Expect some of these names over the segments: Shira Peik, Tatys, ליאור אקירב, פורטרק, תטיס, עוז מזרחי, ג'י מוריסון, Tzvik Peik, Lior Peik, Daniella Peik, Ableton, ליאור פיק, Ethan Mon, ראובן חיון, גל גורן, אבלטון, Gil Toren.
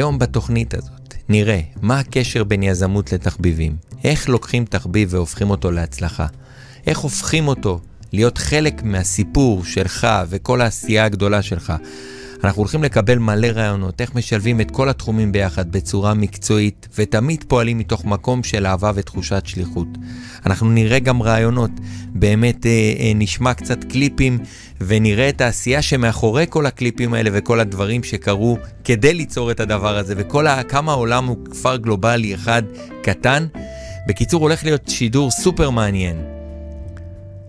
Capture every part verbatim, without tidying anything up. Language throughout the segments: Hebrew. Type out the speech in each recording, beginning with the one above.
היום בתוכנית הזאת נראה מה הקשר בין יזמות לתחביבים, איך לוקחים תחביב והופכים אותו להצלחה, איך הופכים אותו להיות חלק מהסיפור שלך וכל העשייה הגדולה שלך. אנחנו הולכים לקבל מלא רעיונות, איך משלבים את כל התחומים ביחד בצורה מקצועית, ותמיד פועלים מתוך מקום של אהבה ותחושת שליחות. אנחנו נראה גם רעיונות, באמת אה, אה, נשמע קצת קליפים, ונראה את העשייה שמאחורי כל הקליפים האלה, וכל הדברים שקרו כדי ליצור את הדבר הזה, וכל ה- כמה העולם הוא כפר גלובלי אחד קטן. בקיצור, הולך להיות שידור סופר מעניין.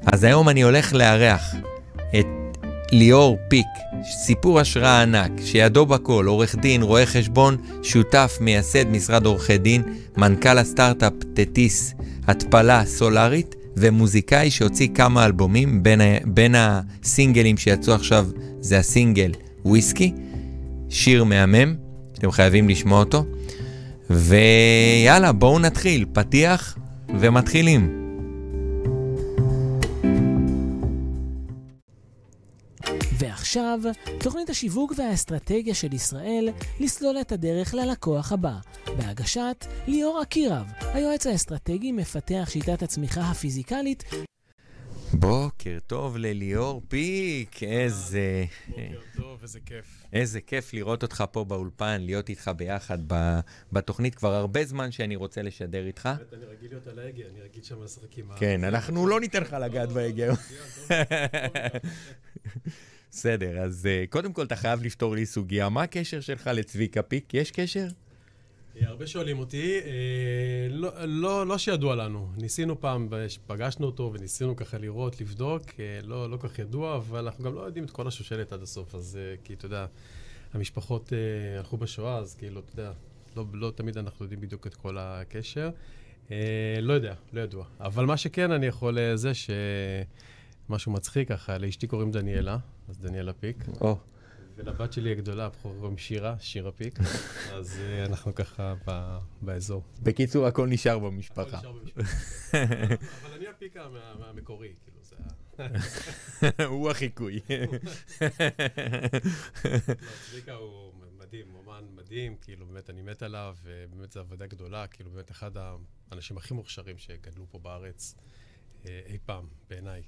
אז היום אני הולך לארח את ליאור פיק, סיפור השראה ענק, שידו בכל, עורך דין, רואה חשבון, שותף, מייסד משרד עורכי דין, מנכ"ל הסטארט-אפ תטיס, התפלה סולארית, ומוזיקאי שהוציא כמה אלבומים, בין, ה... בין הסינגלים שיצאו עכשיו, זה הסינגל וויסקי, שיר מהמם, אתם חייבים לשמוע אותו, ויאללה, בואו נתחיל, פתיח ומתחילים. ועכשיו, תוכנית השיווק והאסטרטגיה של ישראל לסלול את הדרך ללקוח הבא, בהגשת ליאור אקירב, היועץ האסטרטגי מפתח שיטת הצמיחה הפיזיקלית. בוקר טוב לליאור פיק, איזה... בוקר טוב, איזה כיף. איזה כיף לראות אותך פה באולפן, להיות איתך ביחד בתוכנית, כבר הרבה זמן שאני רוצה לשדר איתך. אני רגיל להיות על ההגה, אני רגיל שם לשחקים. כן, אנחנו לא ניתן לך לגעת בהגה. בסדר, אז קודם כל אתה חייב לפתור לי סוגיה. מה הקשר שלך לצביק הפיק? יש קשר? הרבה שואלים אותי, לא, לא, לא שידוע לנו. ניסינו פעם, פגשנו אותו וניסינו ככה לראות, לבדוק, לא, לא כך ידוע, אבל אנחנו גם לא יודעים את כל השושלת עד הסוף, אז כי אתה יודע, המשפחות הלכו בשואה, אז כאילו, אתה יודע, לא, לא תמיד אנחנו יודעים בדיוק את כל הקשר. לא יודע, לא ידוע. אבל מה שכן אני יכול זה ש... משהו מצחיק ככה, לאשתי קוראים דניאלה, אז דניאלה פיק. או. ולבת שלי הגדולה, הבחורה קוראים שירה, שירה פיק. אז אנחנו ככה באזור. בקיצור, הכל נשאר במשפחה. הכל נשאר במשפחה. אבל אני הפיק המקורי, כאילו, זה ה... הוא החיקוי. מצחיקה הוא מדהים, אומן מדהים, כאילו, באמת אני מת עליו, ובאמת זו עבודה גדולה, כאילו, באמת אחד האנשים הכי מוכשרים שגדלו פה בארץ אי פעם, בעיניי.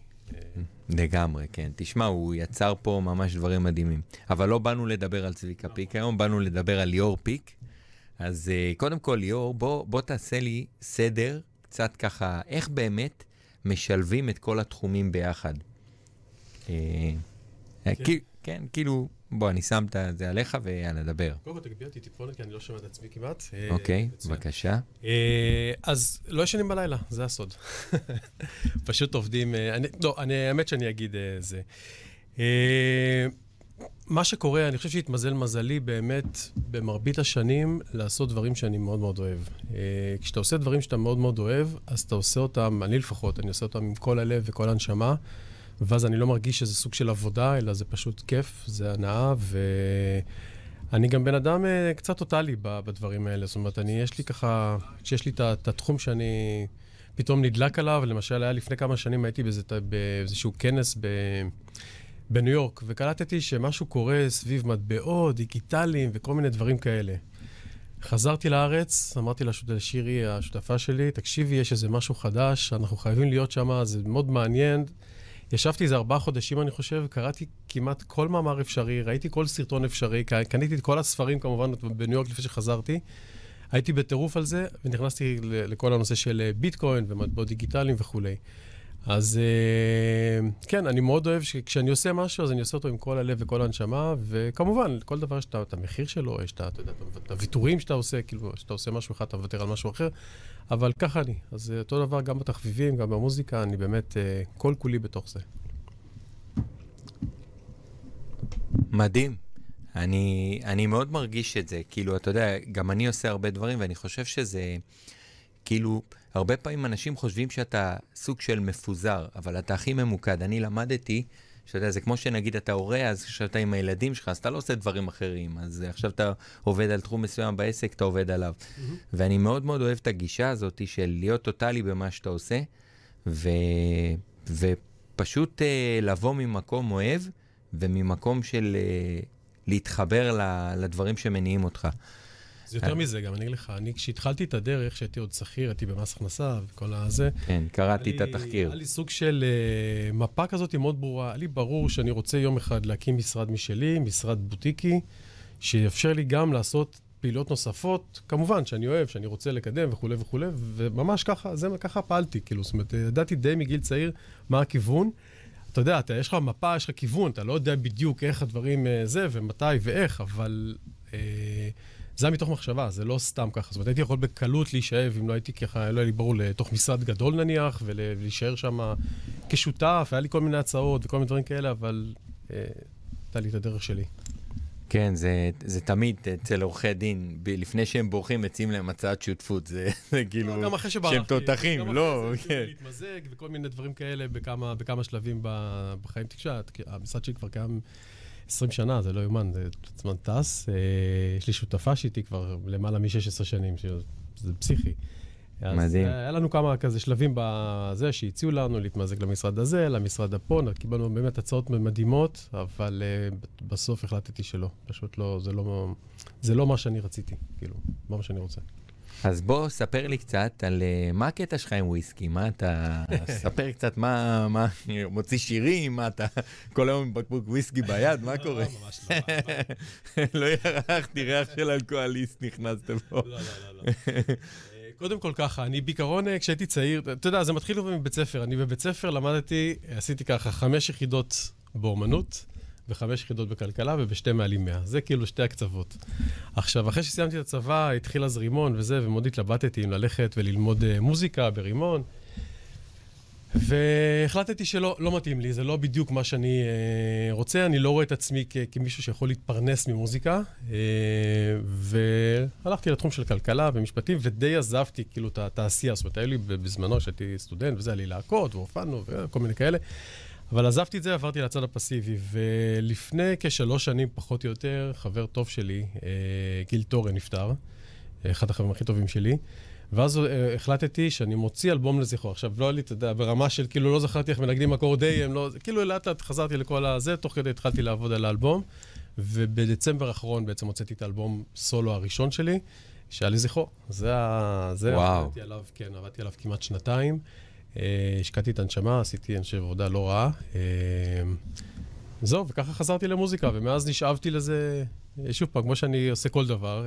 לגמרי, כן. תשמע, הוא יצר פה ממש דברים מדהימים. אבל לא באנו לדבר על צביקה פיק היום, באנו לדבר על ליאור פיק. אז קודם כל, ליאור, בוא, בוא תעשה לי סדר, קצת ככה, איך באמת משלבים את כל התחומים ביחד. כן, כאילו, בוא, אני שם את זה עליך ויאללה, דבר. קודם כל, תגביר אותי טיפונת, כי אני לא שומע את עצמי כמעט. אוקיי, בבקשה. אז לא ישנים בלילה, זה הסוד. פשוט עובדים... לא, האמת שאני אגיד זה. מה שקורה, אני חושב שהתמזל מזלי באמת במרבית השנים לעשות דברים שאני מאוד מאוד אוהב. כשאתה עושה דברים שאתה מאוד מאוד אוהב, אז אתה עושה אותם, אני לפחות, אני עושה אותם עם כל הלב וכל הנשמה, ואז אני לא מרגיש שזה סוג של עבודה, אלא זה פשוט כיף, זה הנאה, ואני גם בן אדם קצת טוטלי בדברים האלה. זאת אומרת, אני, יש לי ככה, כשיש לי את התחום שאני פתאום נדלק עליו, למשל, היה לפני כמה שנים הייתי באיזשהו כנס בניו יורק, וקלטתי שמשהו קורה סביב מטבעות, דיגיטליים וכל מיני דברים כאלה. חזרתי לארץ, אמרתי לשירי, השותפה שלי, תקשיבי, יש איזה משהו חדש, אנחנו חייבים להיות שם, זה מאוד מעניין. ישבתי איזה ארבעה חודשים, אני חושב, קראתי כמעט כל מאמר אפשרי, ראיתי כל סרטון אפשרי, קניתי את כל הספרים, כמובן, בניו יורק לפני שחזרתי. הייתי בטירוף על זה, ונכנסתי לכל הנושא של ביטקוין ומטבעות דיגיטליים וכולי. אז כן, אני מאוד אוהב שכשאני עושה משהו, אז אני עושה אותו עם כל הלב וכל הנשמה, וכמובן, כל דבר שאתה, את המחיר שלו, שאתה, אתה יודע, את הוויתורים שאתה עושה, כאילו, שאתה עושה משהו אחד, אתה מוותר על משהו אחר, אבל ככה אני. אז אותו דבר גם בתחביבים, גם במוזיקה, אני באמת כל כולי בתוך זה. מדהים. אני, אני מאוד מרגיש את זה. כאילו, אתה יודע, גם אני עושה הרבה דברים, ואני חושב שזה, כאילו, הרבה פעמים אנשים חושבים שאתה סוג של מפוזר, אבל אתה הכי ממוקד. אני למדתי, שאתה יודע, זה כמו שנגיד אתה הורה, אז כשאתה עם הילדים שלך, אז אתה לא עושה דברים אחרים. אז עכשיו אתה עובד על תחום מסוים בעסק, אתה עובד עליו. Mm-hmm. ואני מאוד מאוד אוהב את הגישה הזאת של להיות טוטלי במה שאתה עושה, ו... ופשוט uh, לבוא ממקום אוהב, וממקום של uh, להתחבר ל... לדברים שמניעים אותך. זה יותר מזה, גם אני לך. אני, כשהתחלתי את הדרך, כשהייתי עוד שכיר, הייתי במס הכנסה וכל הזה. כן, קראתי את התחקיר. היה לי סוג של מפה כזאת מאוד ברורה. היה לי ברור שאני רוצה יום אחד להקים משרד משלי, משרד בוטיקי, שיאפשר לי גם לעשות פעילות נוספות, כמובן, שאני אוהב, שאני רוצה לקדם וכו' וכו', וממש ככה, זה ככה פעלתי, כאילו, זאת אומרת, ידעתי די מגיל צעיר מה הכיוון. אתה יודע, אתה, יש לך מפה, יש לך כיוון, אתה לא יודע בדיוק איך הדברים זה, ומתי ואיך, אבל אה, זה מתוך מחשבה, זה לא סתם ככה. זאת אומרת, הייתי יכול בקלות להישאב, אם לא הייתי ככה, לא היה לי ברור, לתוך משרד גדול נניח, ולהישאר שם כשותף, היה לי כל מיני הצעות וכל מיני דברים כאלה, אבל אה, הייתה לי את הדרך שלי. כן, זה, זה תמיד אצל עורכי דין, ב- לפני שהם בורחים, מציעים להם הצעת שותפות, זה, זה כאילו, גם אחרי שהם תותחים, גם לא, אחרי זה, כן. להתמזג וכל מיני דברים כאלה בכמה, בכמה שלבים בחיים תקשעת, המשרד שלי כבר קיים עשרים שנה, זה לא יומן, זה זמן טס, יש לי שותפה שאיתי כבר למעלה מ-שש עשרה שנים, שזה פסיכי. אז היה לנו כמה כזה שלבים בזה שהציעו לנו להתמזג למשרד הזה, למשרד הפון, קיבלנו באמת הצעות מדהימות, אבל בסוף החלטתי שלא, פשוט לא, זה לא, זה לא מה שאני רציתי, כאילו, לא מה שאני רוצה. אז בוא, ספר לי קצת על מה הקטע שלך עם וויסקי, מה אתה, ספר קצת מה, מה, מוציא שירים, מה אתה, כל היום עם בקבוק וויסקי ביד, מה קורה? ממש לא. לא ירחתי, ריח של אלכוהוליסט נכנסת פה. לא, לא, לא. קודם כל ככה, אני בעיקרון, כשהייתי צעיר, אתה יודע, זה מתחיל מבית ספר. אני בבית ספר למדתי, עשיתי ככה חמש יחידות באומנות, וחמש יחידות בכלכלה, ובשתי מעלים מאה. זה כאילו שתי הקצוות. עכשיו, אחרי שסיימתי את הצבא, התחיל אז רימון וזה, ומאוד התלבטתי עם ללכת וללמוד מוזיקה ברימון. והחלטתי שלא, לא מתאים לי, זה לא בדיוק מה שאני אה, רוצה, אני לא רואה את עצמי כ- כמישהו שיכול להתפרנס ממוזיקה, אה, והלכתי לתחום של כלכלה ומשפטים, ודי עזבתי כאילו את התעשייה, זאת אומרת, היה לי בזמנו שהייתי סטודנט, וזה היה לי להקות, והופענו, וכל מיני כאלה, אבל עזבתי את זה, עברתי לצד הפסיבי, ולפני כשלוש שנים, פחות או יותר, חבר טוב שלי, אה, גיל תורן, נפטר, אחד החברים הכי טובים שלי, ואז החלטתי שאני מוציא אלבום לזכרו. עכשיו, לא לי, אתה יודע, ברמה של, כאילו, לא זכרתי איך מנגדים אקורדיהם, לא, כאילו, לאט לאט חזרתי לכל הזה, תוך כדי התחלתי לעבוד על האלבום, ובדצמבר האחרון בעצם הוצאתי את האלבום סולו הראשון שלי, שהיה לי זכרו. זה, זה, עבדתי עליו, כן, עבדתי עליו כמעט שנתיים, השקעתי את הנשמה, עשיתי אנשי עבודה לא רעה, זהו, וככה חזרתי למוזיקה, ומאז נשאבתי לזה, שוב פעם, כמו שאני עושה כל דבר,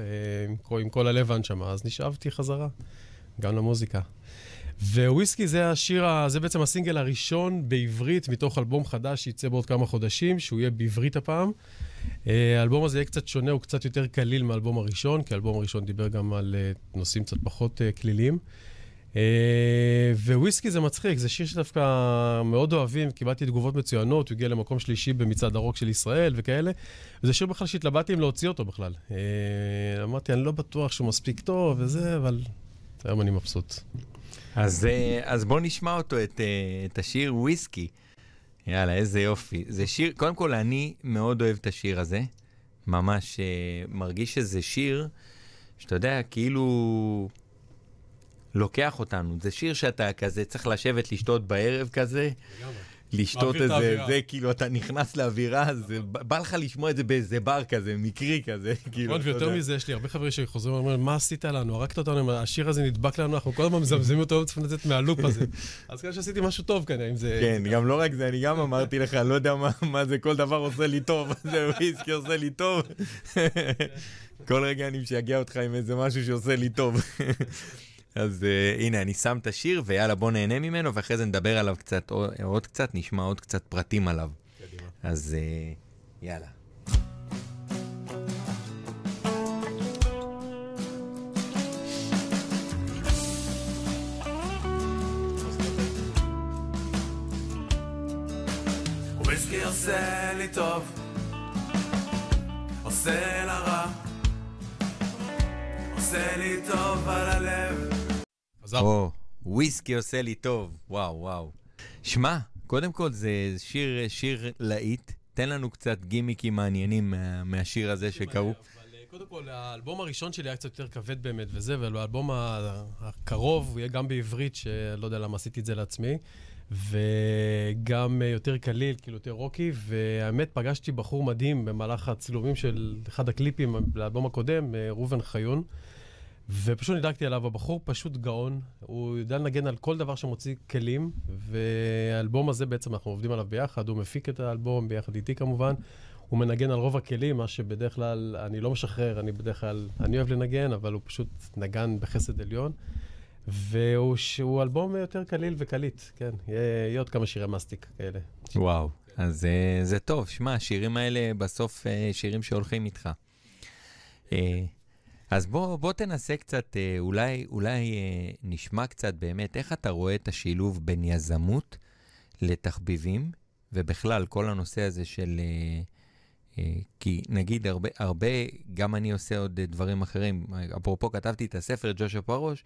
עם כל הלב והנשמה, אז נשאבתי חזרה, גם למוזיקה. וויסקי זה השיר, זה בעצם הסינגל הראשון בעברית, מתוך אלבום חדש שיצא בעוד כמה חודשים, שהוא יהיה בעברית הפעם. האלבום הזה יהיה קצת שונה, הוא קצת יותר קליל מהאלבום הראשון, כי האלבום הראשון דיבר גם על נושאים קצת פחות כלילים. וויסקי זה מצחיק, זה שיר שדווקא מאוד אוהבים, קיבלתי תגובות מצוינות, הוא הגיע למקום שלישי במצעד הרוק של ישראל וכאלה, וזה שיר בכלל שהתלבטתי אם להוציא אותו בכלל. אמרתי, אני לא בטוח שהוא מספיק טוב וזה, אבל היום אני מבסוט. אז בוא נשמע אותו, את השיר וויסקי. יאללה, איזה יופי. זה שיר, קודם כל אני מאוד אוהב את השיר הזה, ממש מרגיש שזה שיר, שאתה יודע, כאילו... לוקח אותנו, זה שיר שאתה כזה, צריך לשבת, לשתות בערב כזה, לשתות איזה, זה כאילו, אתה נכנס לאווירה, בא לך לשמוע את זה באיזה בר כזה, מקרי כזה. ויותר מזה, יש לי הרבה חברים שחוזרים ואומרים, מה עשית לנו? הרקת אותנו, השיר הזה נדבק לנו, אנחנו כל הזמן מזמזמים אותו, צריכים לצאת מהלופ הזה. אז כאן שעשיתי משהו טוב כנראה, אם זה... כן, גם לא רק זה, אני גם אמרתי לך, לא יודע מה זה, כל דבר עושה לי טוב, זה וויסקי עושה לי טוב. כל רגע אני משגע אותך עם איזה משהו שעושה לי טוב. אז uh, הנה, אני שם את השיר, ויאללה, בוא נהנה ממנו, ואחרי זה נדבר עליו קצת, עוד, עוד קצת, נשמע עוד קצת פרטים עליו. קדימה. אז uh, יאללה. וויסקי עושה לי טוב, עושה לה רע, עושה לי טוב על הלב. או, וויסקי עושה לי טוב, וואו, וואו. שמע, קודם כל זה שיר, שיר להיט, תן לנו קצת גימיקים מעניינים מה, מהשיר הזה שקראו. קודם כל, האלבום הראשון שלי היה קצת יותר כבד באמת וזה, והאלבום הקרוב הוא יהיה גם בעברית, שלא יודע למה עשיתי את זה לעצמי, וגם יותר קליל, כאילו יותר רוקי, והאמת פגשתי בחור מדהים במהלך הצילומים של אחד הקליפים לאלבום הקודם, ראובן חיון, ופשוט נדלקתי עליו. הבחור פשוט גאון, הוא יודע לנגן על כל דבר שמוציא כלים, והאלבום הזה בעצם אנחנו עובדים עליו ביחד, הוא מפיק את האלבום ביחד איתי כמובן, הוא מנגן על רוב הכלים, מה שבדרך כלל אני לא משחרר, אני בדרך כלל, אני אוהב לנגן, אבל הוא פשוט נגן בחסד עליון, והוא אלבום יותר קליל וקליט, כן, יהיה עוד כמה שירי מסטיק כאלה. וואו, אז זה טוב, שמע, השירים האלה בסוף שירים שהולכים איתך. אז בוא, בוא תנסה קצת, אולי, אולי נשמע קצת באמת, איך אתה רואה את השילוב בין יזמות לתחביבים, ובכלל כל הנושא הזה של, כי נגיד הרבה, הרבה, גם אני עושה עוד דברים אחרים, אפרופו כתבתי את הספר ג'ושע פרוש,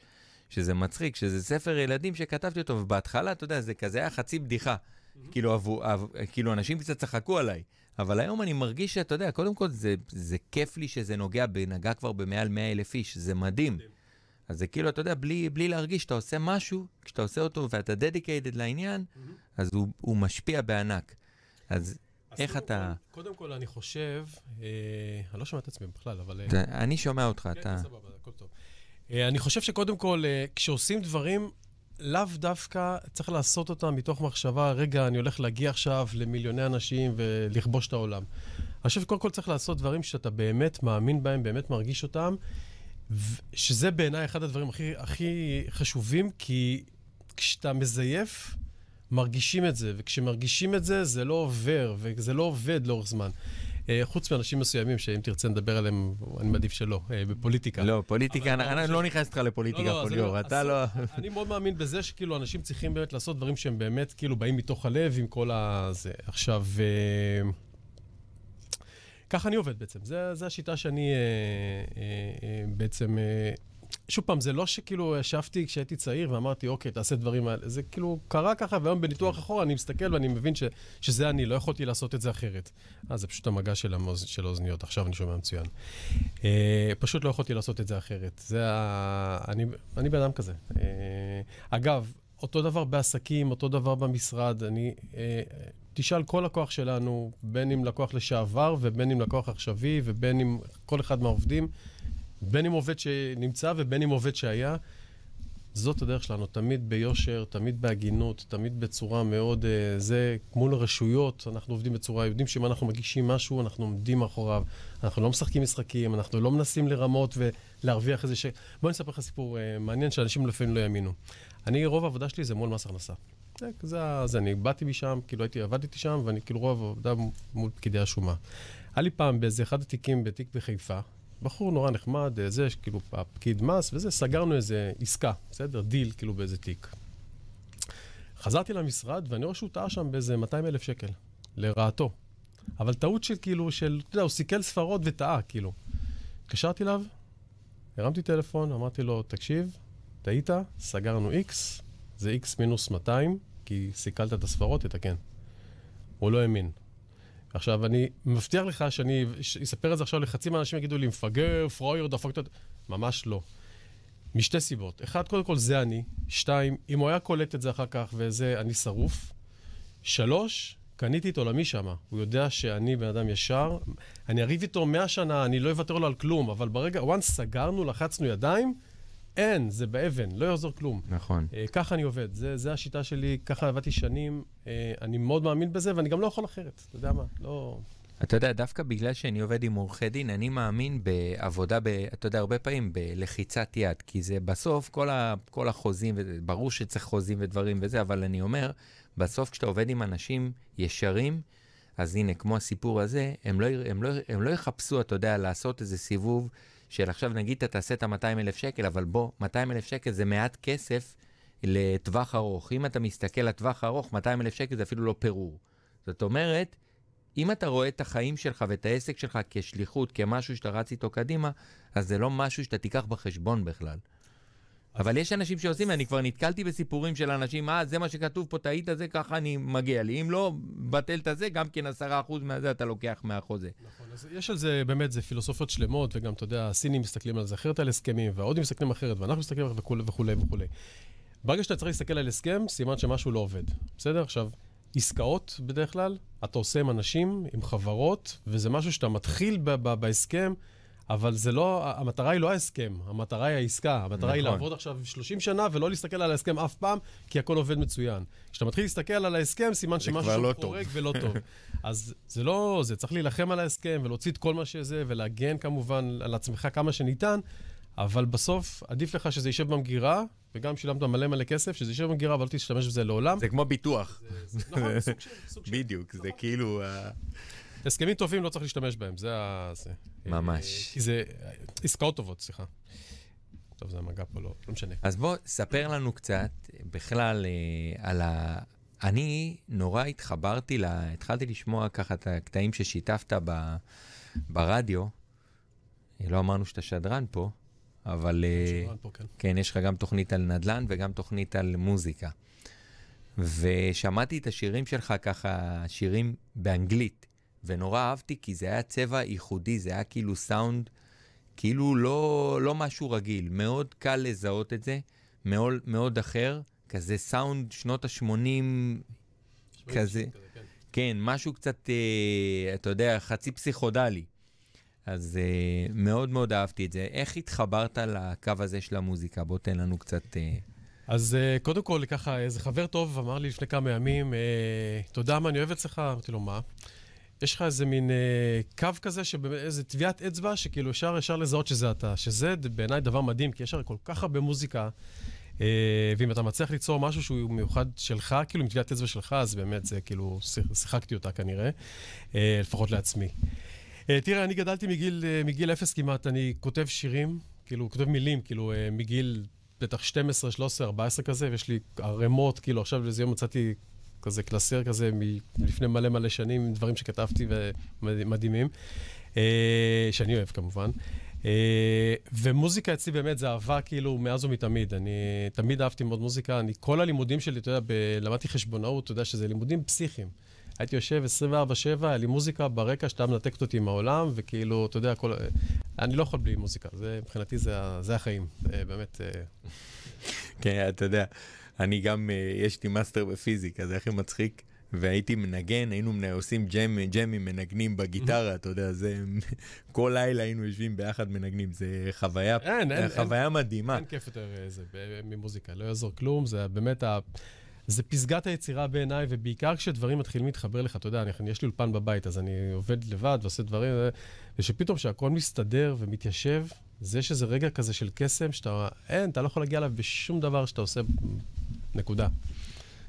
שזה מצחיק, שזה ספר ילדים שכתבתי אותו, ובהתחלה, אתה יודע, זה כזה היה חצי בדיחה, כאילו, אבו, אבו, כאילו אנשים קצת צחקו עליי, אבל היום אני מרגיש שאתה יודע, קודם כל זה, זה כיף לי שזה נוגע, בנגע כבר במעל מאה אלף איש, זה מדהים, אז זה כאילו, אתה יודע, בלי, בלי להרגיש, אתה עושה משהו, כשאתה עושה אותו ואתה dedicated לעניין, אז הוא, הוא משפיע בענק, אז... איך אתה... קודם כל, אני חושב, אני לא שומע את עצמי בכלל, אבל... אני שומע אותך, אתה... כן, סבבה, הכל טוב. אני חושב שקודם כל, כשעושים דברים, לאו דווקא צריך לעשות אותם מתוך מחשבה, רגע, אני הולך להגיע עכשיו למיליוני אנשים ולכבוש את העולם. אני חושב שקודם כל צריך לעשות דברים שאתה באמת מאמין בהם, באמת מרגיש אותם, שזה בעיניי אחד הדברים הכי חשובים, כי כשאתה מזייף... מרגישים את זה, וכשמרגישים את זה, זה לא עובר, וזה לא עובד לאורך זמן. חוץ מאנשים מסוימים, שאם תרצה נדבר עליהם, אני מעדיף שלא, בפוליטיקה. לא, פוליטיקה, אני לא נכנס לך לפוליטיקה פה ליאור, אתה לא... אני מאוד מאמין בזה שכאילו אנשים צריכים באמת לעשות דברים שהם באמת כאילו באים מתוך הלב עם כל הזה. עכשיו, ככה אני עובד בעצם. זו השיטה שאני בעצם... שוב פעם, זה לא שכאילו ישבתי כשהייתי צעיר ואמרתי, אוקיי, תעשה דברים האלה. זה כאילו קרה ככה, והיום בניתוח אחורה אני מסתכל ואני מבין ש, שזה אני, לא יכולתי לעשות את זה אחרת. אז זה פשוט המגע של המוז, של אוזניות, עכשיו אני שומע מצוין. אה, פשוט לא יכולתי לעשות את זה אחרת. זה ה... אני, אני באדם כזה. אה, אגב, אותו דבר בעסקים, אותו דבר במשרד, אני... אה, תשאל כל לקוח שלנו, בין אם לקוח לשעבר, ובין אם לקוח עכשווי, ובין אם כל אחד מהעובדים, בין אם עובד שנמצא ובין אם עובד שהיה, זאת הדרך שלנו, תמיד ביושר, תמיד בהגינות, תמיד בצורה מאוד, זה מול הרשויות, אנחנו עובדים בצורה, יודעים שאם אנחנו מגישים משהו, אנחנו עומדים מאחוריו, אנחנו לא משחקים משחקים, אנחנו לא מנסים לרמות ולהרוויח איזה ש... בואו נספר לך סיפור מעניין שאנשים לפעמים לא יאמינו. אני, רוב העבודה שלי זה מול מס הכנסה. זה, זה, אני באתי משם, כאילו הייתי, עבדתי שם, ואני כאילו רוב העבודה מול פקידי השומה. היה לי פעם באיזה אחד התיקים, בתיק בחיפה, בחור נורא נחמד, זה כאילו פקיד מס, וזה, סגרנו איזה עסקה, בסדר? דיל, כאילו באיזה תיק. חזרתי למשרד, ואני רואה שהוא טעה שם באיזה מאתיים אלף שקל, לרעתו. אבל טעות של כאילו, של, אתה יודע, הוא סיכל ספרות וטעה, כאילו. התקשרתי אליו, הרמתי טלפון, אמרתי לו, תקשיב, טעית, סגרנו X, זה X מינוס מאתיים, כי סיכלת את הספרות, תתקן. הוא לא האמין. עכשיו, אני מבטיח לך שאני אספר את זה עכשיו לחצי מהאנשים, יגידו לי, מפגר, פרויר, דפקת... ממש לא. משתי סיבות. אחד, קודם כל, זה אני. שתיים, אם הוא היה קולט את זה אחר כך, וזה אני שרוף. שלוש, קניתי את עולמי שמה. הוא יודע שאני בן אדם ישר. אני אריב איתו מאה שנה, אני לא אוותר לו על כלום, אבל ברגע, once סגרנו, לחצנו ידיים, אין, זה באבן, לא יעזור כלום. נכון. אה, ככה אני עובד, זה, זה השיטה שלי, ככה עבדתי שנים, אה, אני מאוד מאמין בזה, ואני גם לא יכול אחרת, אתה יודע מה, לא... אתה יודע, דווקא בגלל שאני עובד עם עורכי דין, אני מאמין בעבודה, ב, אתה יודע, הרבה פעמים, בלחיצת יד, כי זה בסוף, כל, ה, כל החוזים, ברור שצריך חוזים ודברים וזה, אבל אני אומר, בסוף כשאתה עובד עם אנשים ישרים, אז הנה, כמו הסיפור הזה, הם לא, הם לא, הם לא יחפשו, אתה יודע, לעשות איזה סיבוב, של עכשיו נגיד אתה תעשה את ה-מאתיים אלף שקל, אבל בוא, מאתיים אלף שקל זה מעט כסף לטווח ארוך. אם אתה מסתכל לטווח ארוך, מאתיים אלף שקל זה אפילו לא פירור. זאת אומרת, אם אתה רואה את החיים שלך ואת העסק שלך כשליחות, כמשהו שאתה רץ איתו קדימה, אז זה לא משהו שאתה תיקח בחשבון בכלל. אבל יש אנשים שעושים, אני כבר נתקלתי בסיפורים של אנשים, אה, זה מה שכתוב פה, תעית הזה, ככה אני מגיע לי. אם לא, בטל את הזה, גם כן עשרה אחוז מהזה, אתה לוקח מהחוזה. נכון, אז יש על זה, באמת, זה פילוסופיות שלמות, וגם, אתה יודע, הסינים מסתכלים על זה אחרת, על הסכמים, והעודים מסתכלים אחרת, ואנחנו מסתכלים אחרת, וכו' וכו' וכו'. ברגע שאתה צריך להסתכל על הסכם, סימן שמשהו לא עובד. בסדר? עכשיו, עסקאות בדרך כלל, אתה עושה עם אנשים, עם חברות, וזה משהו שאתה מתחיל ב- ב- בהסכם, אבל זה לא, המטרה היא לא ההסכם, המטרה היא העסקה, המטרה נכון. היא לעבוד עכשיו שלושים שנה ולא להסתכל על ההסכם אף פעם, כי הכל עובד מצוין. כשאתה מתחיל להסתכל על ההסכם, סימן שמשהו לא חורג ולא טוב. אז זה לא, זה צריך להילחם על ההסכם ולהוציא את כל מה שזה, ולהגן כמובן על עצמך כמה שניתן, אבל בסוף עדיף לך שזה יישב במגירה, וגם שילמת מלא מלא כסף, שזה יישב במגירה, אבל לא תשתמש בזה לעולם. זה כמו ביטוח. נכון, סוג של, סוג של. בדיוק, זה כאילו... הסכמים טובים לא צריך להשתמש בהם, זה ה... ממש. זה עסקאות טובות, סליחה. טוב, זה המגע פה, לא משנה. אז בוא, ספר לנו קצת, בכלל, על ה... אני נורא התחברתי, התחלתי לשמוע ככה את הקטעים ששיתפת ברדיו, לא אמרנו שאתה שדרן פה, אבל... שדרן פה, כן. כן, יש לך גם תוכנית על נדל"ן וגם תוכנית על מוזיקה. ושמעתי את השירים שלך ככה, שירים באנגלית, ונורא אהבתי, כי זה היה צבע ייחודי, זה היה כאילו סאונד, כאילו לא, לא משהו רגיל, מאוד קל לזהות את זה, מאוד, מאוד אחר, כזה סאונד שנות ה-שמונים, כזה, כן. כן, משהו קצת, אה, אתה יודע, חצי פסיכודלי, אז אה, מאוד מאוד אהבתי את זה. איך התחברת לקו הזה של המוזיקה? בוא תן לנו קצת... אה, אז קודם כל, ככה, איזה חבר טוב אמר לי לפני כמה ימים, אה, תודה מה, אני אוהב אצלך, אמרתי לו, מה? יש לך איזה מין אה, קו כזה, שבאמת, איזה טביעת אצבע, שכאילו אפשר, אפשר לזהות שזה אתה, שזה בעיניי דבר מדהים, כי יש הרי כל כך הרבה מוזיקה, אה, ואם אתה מצליח ליצור משהו שהוא מיוחד שלך, כאילו עם טביעת אצבע שלך, אז באמת זה כאילו, שיחקתי אותה כנראה, אה, לפחות לעצמי. אה, תראה, אני גדלתי מגיל, אה, מגיל אפס כמעט, אני כותב שירים, כאילו, כותב מילים, כאילו, אה, מגיל בטח שתים עשרה, שלוש עשרה, ארבע עשרה כזה, ויש לי ערמות, כאילו, עכשיו לאיזה יום מצאתי... כזה קלאסר כזה, מלפני מלא מלא שנים, דברים שכתבתי ומדהימים, שאני אוהב כמובן. ומוזיקה אצלי באמת זה אהבה כאילו מאז ומתמיד, אני תמיד אהבתי מאוד מוזיקה, אני כל הלימודים שלי, אתה יודע, למדתי חשבונאות, אתה יודע שזה לימודים פסיכיים. הייתי יושב עשרים וארבע שבע, היה לי מוזיקה ברקע שאתה מנתקת אותי מהעולם, וכאילו, אתה יודע, כל... אני לא יכול בלי מוזיקה, זה, מבחינתי זה, זה החיים, זה באמת... כן, אתה יודע. אני גם, יש לי מאסטר בפיזיקה, זה הכי מצחיק, והייתי מנגן, היינו עושים ג'מים, מנגנים בגיטרה, אתה יודע, זה, כל לילה היינו יושבים ביחד מנגנים, זה חוויה, חוויה מדהימה. אין כיף יותר ממוזיקה, לא יעזור כלום, זה באמת, זה פסגת היצירה בעיניי, ובעיקר כשדברים מתחילים להתחבר לך, אתה יודע, יש לי אולפן בבית, אז אני עובד לבד ועושה דברים, ושפתאום שהכל מסתדר ומתיישב, זה שזה רגע כזה של קסם, שאתה, אין, אתה לא יכול להגיע אליו בשום דבר שאתה עושה, נקודה.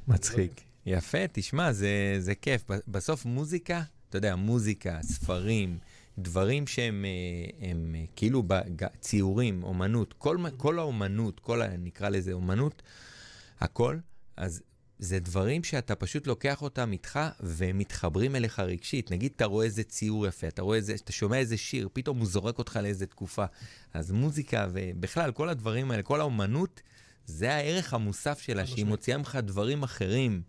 מצחיק. יפה, תשמע, זה, זה כיף. בסוף מוזיקה, אתה יודע, מוזיקה, ספרים, דברים שהם הם, כאילו ציורים, אומנות, כל, כל האומנות, כל הנקרא לזה אומנות, הכל, אז זה דברים שאתה פשוט לוקח אותם איתך, ומתחברים אליך רגשית. נגיד, אתה רואה איזה ציור יפה, אתה רואה איזה, אתה שומע איזה שיר, פתאום הוא זורק אותך לאיזה תקופה. אז מוזיקה, ובכלל, כל הדברים האלה, כל האומנות, זה הערך המוסף שלה, שהיא מוציאה ממך דברים אחרים.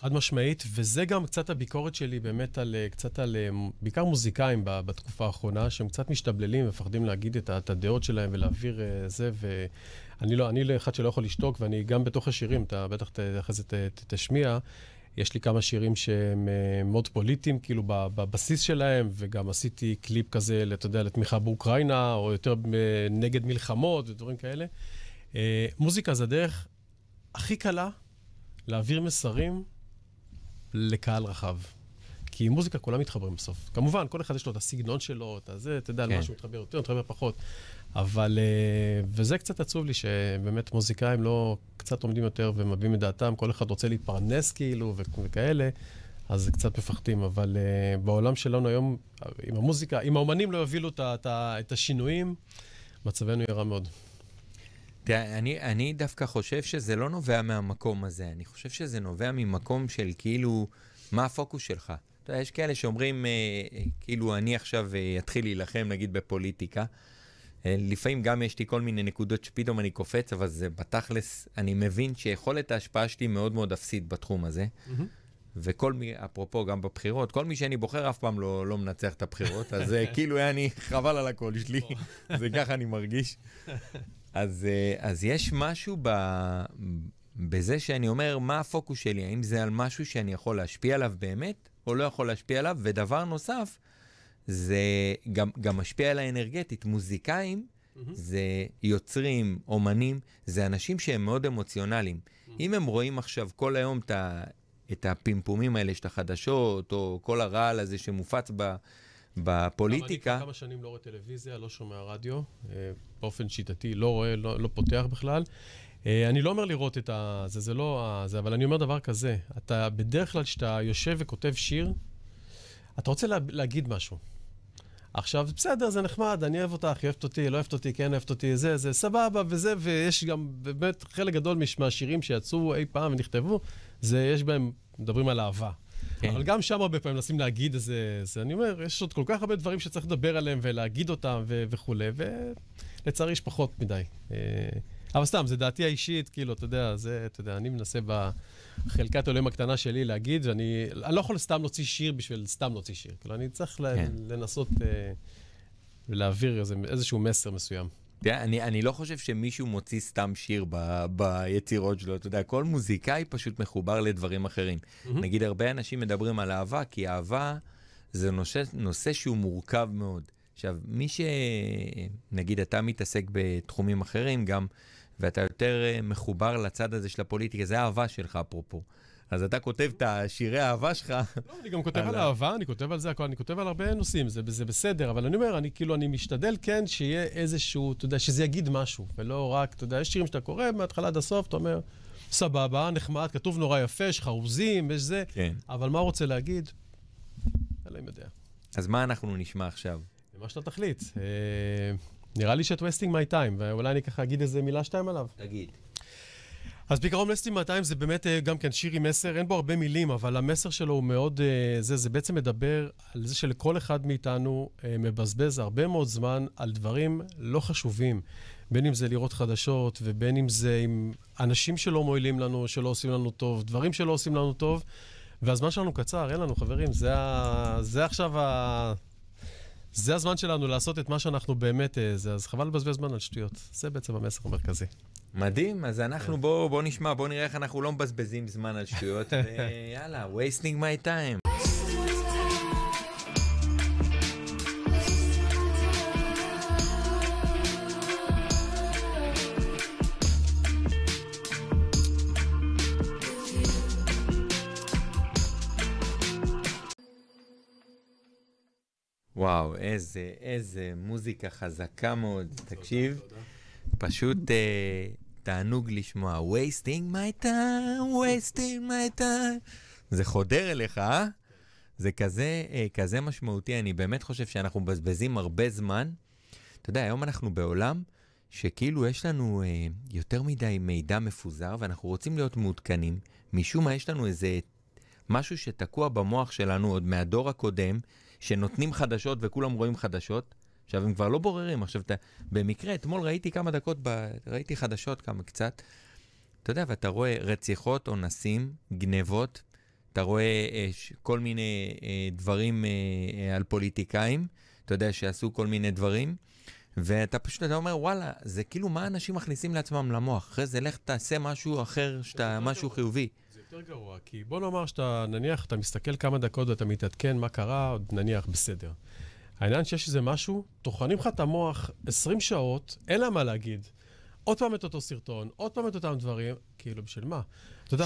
חד משמעית, וזה גם קצת הביקורת שלי, באמת על, קצת על, בעיקר מוזיקאים בתקופה האחרונה, שהם קצת משתבללים, מפחדים להגיד את הדעות שלהם ולהעביר זה, ואני לא, אני לאחד שלא יכול לשתוק, ואני גם בתוך השירים, אתה בטח אחרי זה תשמיע, יש לי כמה שירים שהם מאוד פוליטיים, כאילו בבסיס שלהם, וגם עשיתי קליפ כזה, אתה יודע, לתמיכה באוקראינה, או יותר נגד מלחמות ודברים כאלה. מוזיקה זה הדרך הכי קלה להעביר מסרים, לקהל רחב. כי מוזיקה כולם מתחברים בסוף. כמובן, כל אחד יש לו את הסגנון שלו, את הזה, אתה יודע על מה שהוא מתחבר יותר, מתחבר פחות. אבל, וזה קצת עצוב לי שבאמת מוזיקאים לא קצת עומדים יותר ומביאים את דעתם, כל אחד רוצה להתפרנס כאילו וכאלה, אז קצת מפחדים. אבל בעולם שלנו היום, עם המוזיקה, אם האומנים לא יובילו את השינויים, מצבנו ירע מאוד. תראה, אני, אני דווקא חושב שזה לא נובע מהמקום הזה, אני חושב שזה נובע ממקום של כאילו, מה הפוקוס שלך? אתה יודע, יש כאלה שאומרים, אה, אה, כאילו אני עכשיו אתחיל אה, להילחם, נגיד בפוליטיקה, אה, לפעמים גם יש לי כל מיני נקודות שפתאום אני קופץ, אבל זה בתכלס, אני מבין שיכולת ההשפעה שלי מאוד מאוד אפסית בתחום הזה, mm-hmm. וכל מי, אפרופו גם בבחירות, כל מי שאני בוחר אף פעם לא, לא מנצח את הבחירות, אז כאילו אני חבל על הכל שלי, זה ככה אני מרגיש. אז, אז יש משהו ב, בזה שאני אומר, מה הפוקוס שלי? האם זה על משהו שאני יכול להשפיע עליו באמת, או לא יכול להשפיע עליו? ודבר נוסף, זה גם, גם משפיע על האנרגטית. מוזיקאים, mm-hmm. זה יוצרים, אומנים, זה אנשים שהם מאוד אמוציונליים. Mm-hmm. אם הם רואים עכשיו כל היום את, ה, את הפימפומים האלה, את החדשות, או כל הרעל הזה שמופץ ב... בפוליטיקה... אני כבר כמה שנים לא רואה טלוויזיה, לא שומע רדיו, באופן שיטתי, לא רואה, לא, לא פותח בכלל. אני לא אומר לראות את ה... זה, זה לא... זה, אבל אני אומר דבר כזה, אתה בדרך כלל שאתה יושב וכותב שיר, אתה רוצה לה, להגיד משהו. עכשיו, בסדר, זה נחמד, אני אוהב אותך, אוהבת אותי, לא אוהבת אותי, כן אוהבת אותי, זה, זה, סבבה, וזה, ויש גם באמת חלק גדול מהשירים שיצאו אי פעם ונכתבו, זה, יש בהם, מדברים על אהבה. כן. אבל גם שם הרבה פעמים נסים להגיד איזה, איזה, אני אומר, יש עוד כל כך הרבה דברים שצריך לדבר עליהם ולהגיד אותם ו- וכו', ולצערי יש פחות מדי. אבל סתם, זה דעתי האישית, כאילו, אתה יודע, זה, אתה יודע, אני מנסה בחלקת העולם הקטנה שלי להגיד, ואני לא יכול סתם להוציא שיר בשביל סתם להוציא שיר. כאילו, אני צריך כן. לנסות אה, ולהעביר איזה, איזשהו מסר מסוים. תראה, אני, אני לא חושב שמישהו מוציא סתם שיר ב, ביצירות שלו, אתה יודע, כל מוזיקאי פשוט מחובר לדברים אחרים. Mm-hmm. נגיד, הרבה אנשים מדברים על אהבה, כי אהבה זה נושא, נושא שהוא מורכב מאוד. עכשיו, מי ש... נגיד, אתה מתעסק בתחומים אחרים גם, ואתה יותר מחובר לצד הזה של הפוליטיקה, זה האהבה שלך, אפרופו. אז אתה כותב את השירי האהבה שלך. לא, אני גם כותב על האהבה, אני כותב על זה הכל, אני כותב על הרבה נושאים, זה בסדר, אבל אני אומר, אני כאילו, אני משתדל כן שיהיה איזשהו, אתה יודע, שזה יגיד משהו, ולא רק, אתה יודע, יש שירים שאתה קורא, מההתחלה עד הסוף, אתה אומר, סבבה, נחמד, כתוב נורא יפה, יש חרוזים, יש זה, אבל מה רוצה להגיד? אני לא יודע. אז מה אנחנו נשמע עכשיו? מה שאתה תחליט. נראה לי שאת wasting my time, ואולי אני ככה אגיד איזה מילה שתיים עליו. תגיד. אז בעיקרון wasting my time זה באמת גם כן שיר עם מסר, אין בו הרבה מילים, אבל המסר שלו הוא מאוד, זה, זה בעצם מדבר על זה שלכל אחד מאיתנו מבזבז הרבה מאוד זמן על דברים לא חשובים, בין אם זה לראות חדשות, ובין אם זה עם אנשים שלא מועילים לנו, שלא עושים לנו טוב, דברים שלא עושים לנו טוב, והזמן שלנו קצר, אין לנו חברים, זה, זה עכשיו ה... זה הזמן שלנו לעשות את מה שאנחנו באמת, זה, אז חבל לבזבז זמן על שטויות. זה בעצם המסר המרכזי. מדהים, אז אנחנו בואו בוא נשמע, בואו נראה איך אנחנו לא מבזבזים זמן על שטויות, ויאללה, wasting my time. וואו, איזה, איזה מוזיקה חזקה מאוד, תקשיב, פשוט תענוג לשמוע, wasting my time, wasting my time, זה חודר אליך, אה? זה כזה, כזה משמעותי, אני באמת חושב שאנחנו מבזבזים הרבה זמן, אתה יודע, היום אנחנו בעולם שכאילו יש לנו יותר מדי מידע מפוזר, ואנחנו רוצים להיות מעודכנים, משום מה יש לנו איזה משהו שתקוע במוח שלנו עוד מהדור הקודם, שנותנים חדשות וכולם רואים חדשות, עכשיו הם כבר לא בוררים, עכשיו אתה, במקרה, אתמול ראיתי כמה דקות, ב, ראיתי חדשות כמה קצת, אתה יודע, ואתה רואה רציחות, אונסים, גנבות, אתה רואה אה, ש, כל מיני אה, דברים אה, אה, על פוליטיקאים, אתה יודע, שעשו כל מיני דברים, ואתה פשוט, אתה אומר, וואלה, זה כאילו מה אנשים מכניסים לעצמם למוח, אחרי זה לך תעשה משהו אחר, שאתה, משהו חיובי. יותר גרוע, כי בוא נאמר שאתה, נניח, אתה מסתכל כמה דקות ואתה מתעדכן מה קרה, נניח, בסדר. העניין שיש איזה משהו, תוכנים לך את המוח עשרים שעות, אין לה מה להגיד. עוד פעם את אותו סרטון, עוד פעם את אותם דברים, כאילו, בשביל מה?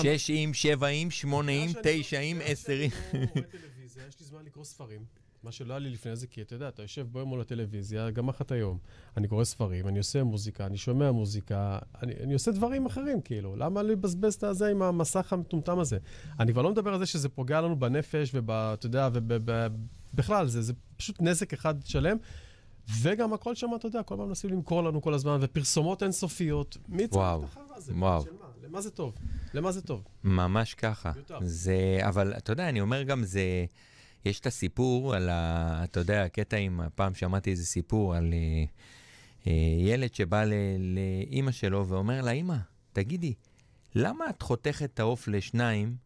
ששים, שבעים, שמונים, תשעים, עשרים. אני רואה טלוויזיה, יש לי זמן לקרוא ספרים. מה שלא היה לי לפני זה, כי אתה יודע, אתה יושב בו מול הטלוויזיה, גם אחת היום. אני קורא ספרים, אני עושה מוזיקה, אני שומע מוזיקה, אני, אני עושה דברים אחרים, כאילו. למה לבזבז את הזה עם המסך המטומטם הזה? אני כבר לא מדבר על זה שזה פוגע לנו בנפש, ואתה יודע, ובכלל, זה, זה פשוט נזק אחד שלם. וגם הכל שם, אתה יודע, כל פעם מנסים למכור לנו כל הזמן, ופרסומות אינסופיות. מי צריך את החרא זה? וואו. של מה? למה זה טוב? למה זה טוב? ממש ככה. זה, אבל, אתה יודע, אני אומר גם זה... יש את הסיפור על, ה, אתה יודע, הקטע עם, פעם שמעתי איזה סיפור על uh, uh, ילד שבא ל, לאמא שלו ואומר לה, אמא, תגידי, למה את חותכת את העוף לשניים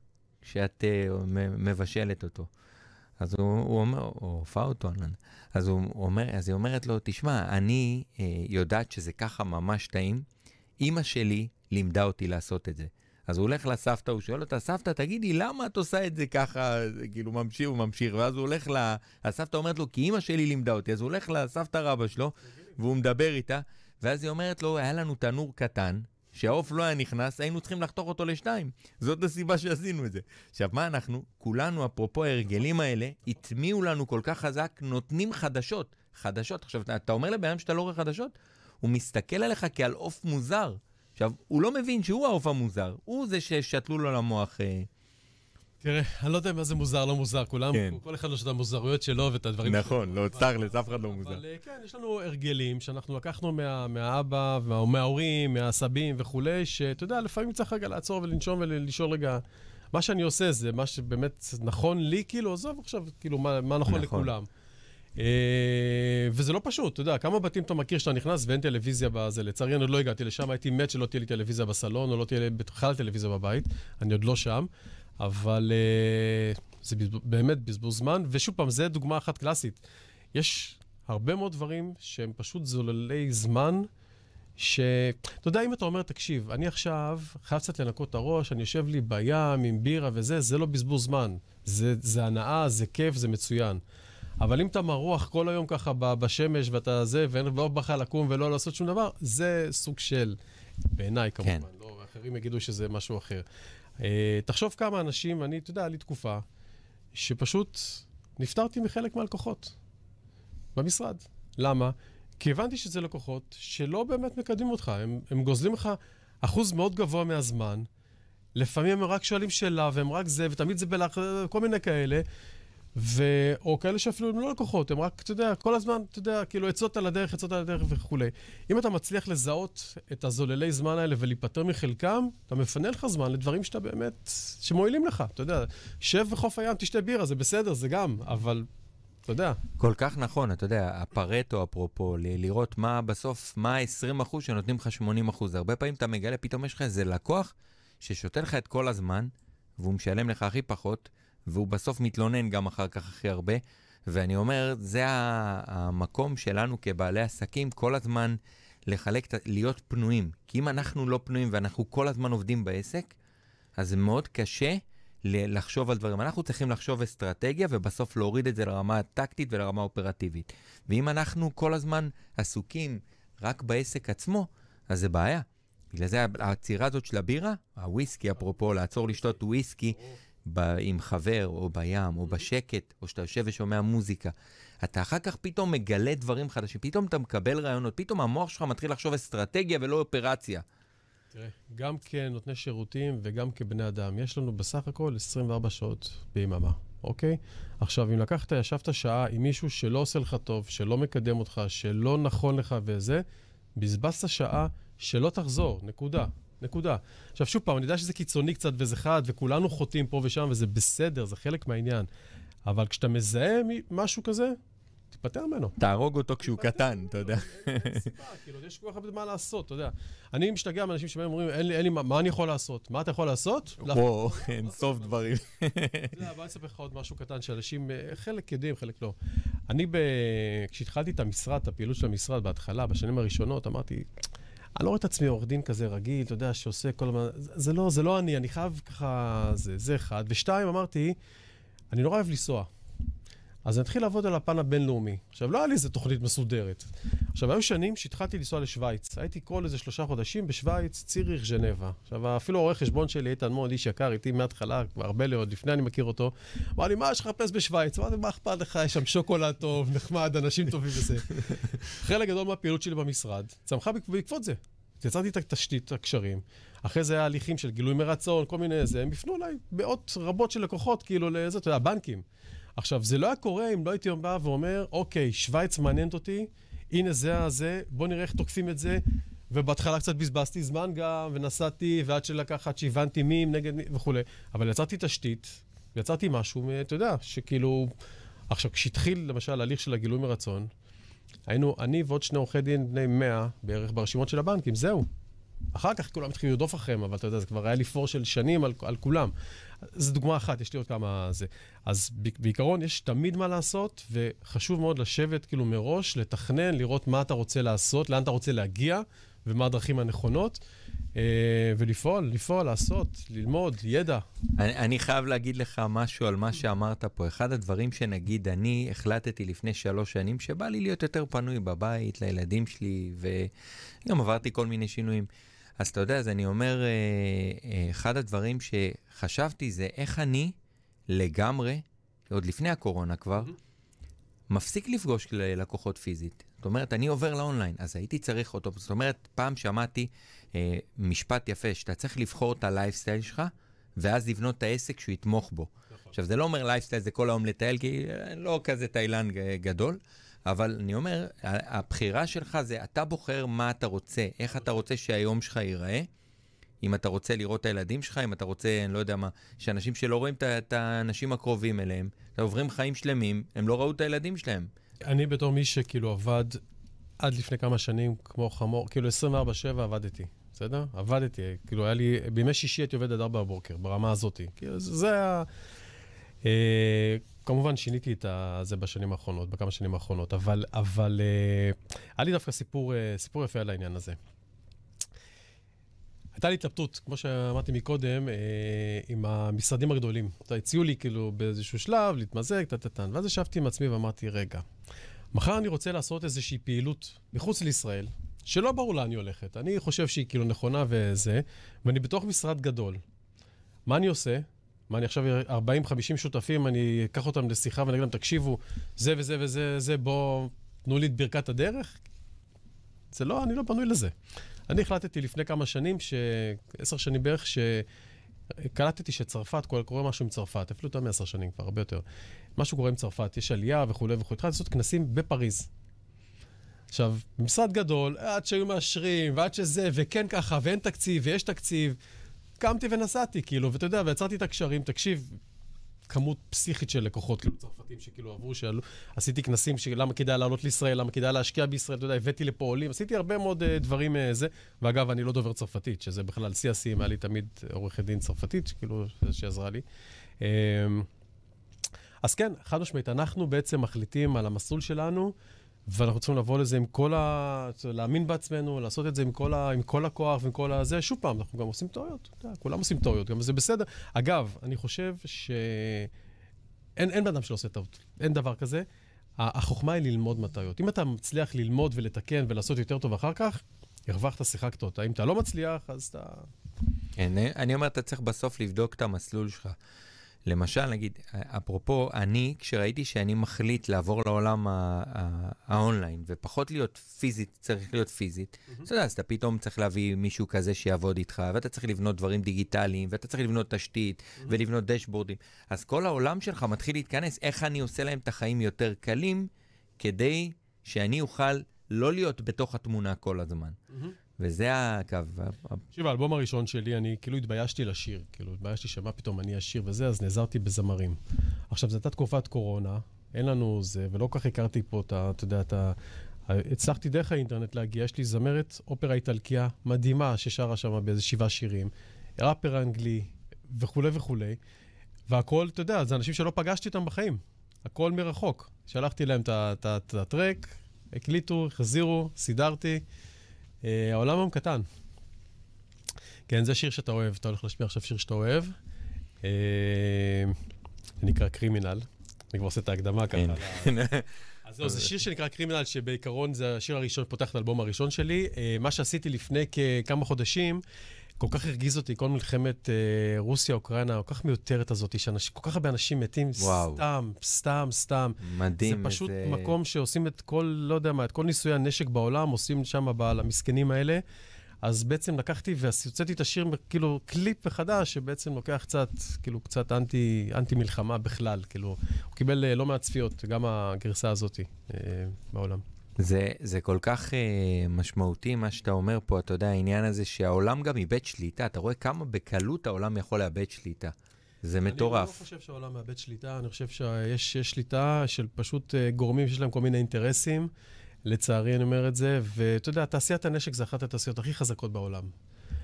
כשאת uh, מבשלת אותו? אז הוא, הוא אומר, הוא הופע אותו, אז, הוא אומר, אז היא אומרת לו, תשמע, אני אה, יודעת שזה ככה ממש טעים, אמא שלי לימדה אותי לעשות את זה. אז הוא הולך לסבתא, הוא שואל אותה, סבתא, תגידי, למה את עושה את זה ככה? כאילו, ממשיך וממשיך, ואז הוא הולך ל... הסבתא אומרת לו, כי אמא שלי לימדה אותי, אז הוא הולך לסבתא רבא שלו, והוא מדבר איתה, ואז היא אומרת לו, היה לנו תנור קטן, שהעוף לא היה נכנס, היינו צריכים לחתוך אותו לשתיים. זאת הסיבה שעשינו את זה. עכשיו, מה אנחנו? כולנו, אפרופו ההרגלים האלה, התמיעו לנו כל כך חזק, נותנים חדשות, חדשות. עכשיו, אתה אומר לבינם שאתה לא רואה חדשות, הוא מסתכל עליך כעל עוף מוזר. עכשיו, הוא לא מבין שהוא העוף המוזר, הוא זה ששתלו לו למוח. תראה, אני לא יודע מה זה מוזר, לא מוזר, כולם, כל אחד יש את המוזרויות שלו ואת הדברים שלו. נכון, לא, תכלס, אף אחד לא מוזר. אבל כן, יש לנו הרגלים שאנחנו לקחנו מהאבא, מההורים, מהסבים וכולי, שאתה יודע, לפעמים צריך רגע לעצור ולנשום ולשאול רגע, מה שאני עושה זה מה שבאמת נכון לי, כאילו, עזוב עכשיו, כאילו, מה נכון לכולם. וזה לא פשוט, אתה יודע, כמה בתים אתה מכיר שאתה נכנס ואין טלוויזיה בזה, לצערי אני עוד לא הגעתי לשם, הייתי מת שלא תהיה לי טלוויזיה בסלון, או לא תהיה לי בכלל טלוויזיה בבית, אני עוד לא שם, אבל זה באמת בזבוז זמן, ושוב פעם, זה דוגמה אחת קלאסית. יש הרבה מאוד דברים שהם פשוט זוללי זמן, שאתה יודע, אם אתה אומר, תקשיב, אני עכשיו חייב קצת לנקות את הראש, אני יושב לי בים עם בירה וזה, זה לא בזבוז זמן, זה הנאה, זה כיף, זה מצוין. אבל אם אתה מרוח כל היום ככה בשמש ואתה זה, ולא בחל לקום ולא לעשות שום דבר, זה סוג של, בעיניי כמובן, כן. לא, אחרים יגידו שזה משהו אחר. אה, תחשוב כמה אנשים, אני, אתה יודע, לי תקופה, שפשוט נפטרתי מחלק מהלקוחות במשרד. למה? כי הבנתי שזה לקוחות שלא באמת מקדמים אותך, הם, הם גוזלים לך אחוז מאוד גבוה מהזמן, לפעמים הם רק שואלים שאלה והם רק זה, ותמיד זה בלח, כל מיני כאלה, ו... או כאלה שאפילו הם לא לקוחות, הם רק, אתה יודע, כל הזמן, אתה יודע, כאילו, עצות על הדרך, עצות על הדרך וכו'. אם אתה מצליח לזהות את הזוללי זמן האלה ולהיפטר מחלקם, אתה מפנה לך זמן לדברים שאתה באמת, שמועילים לך, אתה יודע. שב בחוף הים, תשתה בירה, זה בסדר, זה גם, אבל, אתה יודע. כל כך נכון, אתה יודע, הפרטו, אפרופו, ל- לראות מה בסוף, מה ה-עשרים אחוז שנותנים לך שמונים אחוז. הרבה פעמים אתה מגלה, פתאום יש לך איזה לקוח ששותה לך את כל הזמן, והוא משלם לך הכי פחות, והוא בסוף מתלונן גם אחר כך הכי הרבה, ואני אומר, זה המקום שלנו כבעלי עסקים, כל הזמן לחלק, להיות פנויים. כי אם אנחנו לא פנויים ואנחנו כל הזמן עובדים בעסק, אז זה מאוד קשה לחשוב על דברים. אנחנו צריכים לחשוב אסטרטגיה, ובסוף להוריד את זה לרמה הטקטית ולרמה האופרטיבית. ואם אנחנו כל הזמן עסוקים רק בעסק עצמו, אז זה בעיה. בגלל זה הצירה הזאת של הבירה, הוויסקי, אפרופו, לעצור לשתות וויסקי, ב- עם חבר, או בים, או בשקט, או שאתה יושב ושומע מוזיקה, אתה אחר כך פתאום מגלה דברים חדשים, פתאום אתה מקבל רעיונות, פתאום המוח שלך מתחיל לחשוב אסטרטגיה ולא אופרציה. תראה, גם כנותני שירותים וגם כבני אדם, יש לנו בסך הכל עשרים וארבע שעות ביממה, אוקיי? עכשיו, אם לקחת, ישבת שעה עם מישהו שלא עושה לך טוב, שלא מקדם אותך, שלא נכון לך וזה, בזבזת שעה שלא תחזור, נקודה. נקודה. עכשיו, שוב פעם, אני יודע שזה קיצוני קצת וזה חד, וכולנו חוטאים פה ושם, וזה בסדר, זה חלק מהעניין. אבל כשאתה מזהה משהו כזה, תיפטר ממנו. תהרוג אותו כשהוא קטן, אתה יודע. אין סיבה, כאילו, יש כל כך מה לעשות, אתה יודע. אני משתגע מאנשים שבאים ואומרים, אין לי מה אני יכול לעשות. מה אתה יכול לעשות? וואו, אין סוף דברים. אתה יודע, אבל אני אספר לך עוד משהו קטן, שאנשים, חלק יודעים, חלק לא. אני, כשהתחלתי את המשרד, את הפעילות של המשרד בהתחלה, בשנים הראשונות, אמרתי, אני לא רואה את עצמי עורך דין כזה רגיל, אתה יודע, שעושה כל הזמן, זה לא, זה לא אני, אני חייב ככה, זה, זה אחד. ושתיים, אמרתי, אני לא אוהב לנסוע. אז אני התחיל לעבוד על הפן הבינלאומי. עכשיו, לא היה לי איזו תוכנית מסודרת. עכשיו, היו שנים שהתחלתי לנסוע לשוויץ. הייתי כל איזה שלושה חודשים בשוויץ, ציריך, ז'נבה. עכשיו, אפילו עורך חשבון שלי, איתן מון, איש יקר, איתי מההתחלה, הרבה לעוד, לפני אני מכיר אותו. אמר לי, מה יש לחפש בשוויץ? אמרתי, מה אכפת לך? יש שם שוקולד טוב, נחמד, אנשים טובים וזה. חלק גדול מהפעילות שלי במשרד, צמחה בעקבות זה. יצרתי את התשתית, הקשרים. אחרי זה היה הליכים של גילוי מרצון, כל מיני איזה. הם יפנו אליי בעוד רבות של לקוחות, כאילו לאיזה, אתה יודע, הבנקים. עכשיו, זה לא היה קורה אם לא הייתי בא ואומר, אוקיי, שוויץ מעניינת אותי, הנה זה הזה, בוא נראה איך תוקפים את זה, ובהתחלה קצת בזבזתי זמן גם, ונסעתי, ועד שלקחת שהבנתי מי, נגד מי, וכו'. אבל יצרתי תשתית, יצרתי משהו, אתה יודע, שכאילו... עכשיו, כשהתחיל, למשל, הליך של הגילוי מרצון, היינו, אני ועוד שני עורכי דין בני מאה, בערך ברשימות של הבנקים, זהו. אחר כך כולם מתחילים לדוף אחריהם, אבל אתה יודע, זה כבר היה לי פור של שנים על, על כולם. זו דוגמה אחת, יש לי עוד כמה זה. אז בעיקרון יש תמיד מה לעשות, וחשוב מאוד לשבת כאילו מראש, לתכנן, לראות מה אתה רוצה לעשות, לאן אתה רוצה להגיע, ומה הדרכים הנכונות, ולפעול, לפעול, לעשות, ללמוד, ידע. אני, אני חייב להגיד לך משהו על מה שאמרת פה. אחד הדברים שנגיד, אני החלטתי לפני שלוש שנים, שבא לי להיות יותר פנוי בבית, לילדים שלי, וגם עברתי כל מיני שינויים. אז אתה יודע, אז אני אומר, אחד הדברים שחשבתי זה איך אני לגמרי, עוד לפני הקורונה כבר, מפסיק לפגוש ללקוחות פיזית. זאת אומרת, אני עובר לאונליין, אז הייתי צריך אותו. זאת אומרת, פעם שמעתי אה, משפט יפה, שאתה צריך לבחור את הלייפסטייל שלך, ואז לבנות את העסק שהוא יתמוך בו. נכון. עכשיו, זה לא אומר לייפסטייל, זה כל היום לטייל, כי לא כזה טיילן גדול, אבל אני אומר, הבחירה שלך זה, אתה בוחר מה אתה רוצה, איך אתה רוצה שהיום שלך ייראה, אם אתה רוצה לראות את הילדים שלך, אם אתה רוצה, אני לא יודע מה, שאנשים שלא רואים את האנשים הקרובים אליהם, עוברים חיים שלמים, הם לא ראו את הילדים שלהם. אני בתור מי שכאילו עבד עד לפני כמה שנים כמו חמור, כאילו עשרים וארבע שבע עבדתי, בסדר? עבדתי, כאילו היה לי, בימי שישי הייתי עובד עד ארבע בבוקר, ברמה הזאת. כאילו זה היה, אה, כמובן שיניתי את זה בשנים האחרונות, בכמה שנים האחרונות, אבל, אבל אה, היה לי דווקא סיפור, אה, סיפור יפה על העניין הזה. הייתה לי התלבטות, כמו שאמרתי מקודם, אה, עם המשרדים הגדולים. הציעו לי כאילו באיזשהו שלב, להתמזג, טטטן, ואז ישבתי עם עצמי ואמרתי, רגע, מחר אני רוצה לעשות איזושהי פעילות מחוץ לישראל, שלא ברור לה אני הולכת. אני חושב שהיא כאילו נכונה וזה, ואני בתוך משרד גדול. מה אני עושה? מה אני עכשיו ארבעים חמישים שותפים, אני אקח אותם לשיחה ואני אגיד להם, תקשיבו, זה וזה וזה, זה, בוא, תנו לי את ברכת הדרך. זה לא, אני לא פנוי לזה. אני החלטתי לפני כמה שנים, עשר שנים בערך, שקלטתי שצרפת, קורה משהו עם צרפת, אפילו יותר מעשר שנים כבר, הרבה יותר. משהו קורה עם צרפת, יש עלייה וכו' וכו'. התחלתי לעשות כנסים בפריז. עכשיו, במשרד גדול, עד שהיו מאשרים, ועד שזה, וכן ככה, ואין תקציב, ויש תקציב, קמתי ונסעתי, כאילו, ואתה יודע, ויצרתי את הקשרים, תקשיב, כמות פסיכית של לקוחות, כאילו צרפתים שכאילו עברו, שעלו, עשיתי כנסים שלמה כדאי לעלות לישראל, למה כדאי להשקיע בישראל, אתה יודע, הבאתי לפועלים, עשיתי הרבה מאוד uh, דברים uh, זה, ואגב, אני לא דובר צרפתית, שזה בכלל סי-סי, היה לי תמיד עורכת דין צרפתית, שכאילו, שעזרה לי. Um, אז כן, חד משמעית, אנחנו בעצם מחליטים על המסלול שלנו, ואנחנו צריכים לבוא לזה עם כל ה... להאמין בעצמנו, לעשות את זה עם כל, ה... עם כל הכוח ועם כל הזה. שוב פעם, אנחנו גם עושים תאוריות. כולם עושים תאוריות, גם זה בסדר. אגב, אני חושב שאין אין אדם שלא עושה טעות. אין דבר כזה. החוכמה היא ללמוד מהטעויות. אם אתה מצליח ללמוד ולתקן ולעשות יותר טוב אחר כך, הרווחת שיחקת אותה. אם אתה לא מצליח, אז אתה... אני, אני אומר, אתה צריך בסוף לבדוק את המסלול שלך. למשל, נגיד, אפרופו, אני, כשראיתי שאני מחליט לעבור לעולם האונליין, ופחות להיות פיזית, צריך להיות פיזית, אז אתה פתאום צריך להביא מישהו כזה שיעבוד איתך, ואתה צריך לבנות דברים דיגיטליים, ואתה צריך לבנות תשתית, ולבנות דשבורדים. אז כל העולם שלך מתחיל להתכנס, איך אני עושה להם את החיים יותר קלים, כדי שאני אוכל לא להיות בתוך התמונה כל הזמן. וזה הקו. תשיב, האלבום הראשון שלי, אני כאילו התביישתי לשיר, כאילו התביישתי שמה פתאום אני אשיר וזה, אז נעזרתי בזמרים. עכשיו, זו הייתה תקופת קורונה, אין לנו זה, ולא כך הכרתי פה, אתה, אתה יודע, אתה... הצלחתי דרך האינטרנט להגיע, יש לי זמרת אופרה איטלקיה מדהימה, ששרה שם באיזה שבעה שירים, ראפר אנגלי, וכולי וכולי, והכל, אתה יודע, זה אנשים שלא פגשתי אותם בחיים, הכל מרחוק. שלחתי להם את הטרק, הקליטו, החזירו, סידרתי, העולם הם קטן. כן, זה שיר שאתה אוהב, אתה הולך לשמיע עכשיו שיר שאתה אוהב. זה נקרא קרימינל. אני כבר עושה את ההקדמה ככה. אז זהו, זה שיר שנקרא קרימינל, שבעיקרון זה השיר הראשון, פותח את האלבום הראשון שלי. מה שעשיתי לפני כמה חודשים, כל כך הרגיז אותי, כל מלחמת רוסיה, אוקראינה, כל כך מיותרת הזאת, שכל כך הרבה אנשים מתים סתם, סתם, סתם. מדהים. זה פשוט מקום שעושים את כל, לא יודע מה, את כל ניסויי הנשק בעולם, עושים שם בעל המסכנים האלה. אז בעצם לקחתי והוצאתי את השיר, כאילו, קליפ מחדש, שבעצם לוקח קצת, כאילו, קצת אנטי, אנטי מלחמה בכלל, כאילו. הוא קיבל לא מעט צפיות, גם הגרסה הזאת בעולם. זה, זה כל כך uh, משמעותי מה שאתה אומר פה, אתה יודע, העניין הזה שהעולם גם איבד שליטה, אתה רואה כמה בקלות העולם יכול לאבד שליטה, זה מטורף. אני לא חושב שהעולם מאבד שליטה, אני חושב שיש שליטה של פשוט uh, גורמים שיש להם כל מיני אינטרסים, לצערי אני אומר את זה, ואתה יודע, תעשיית הנשק זה אחת התעשיות הכי חזקות בעולם.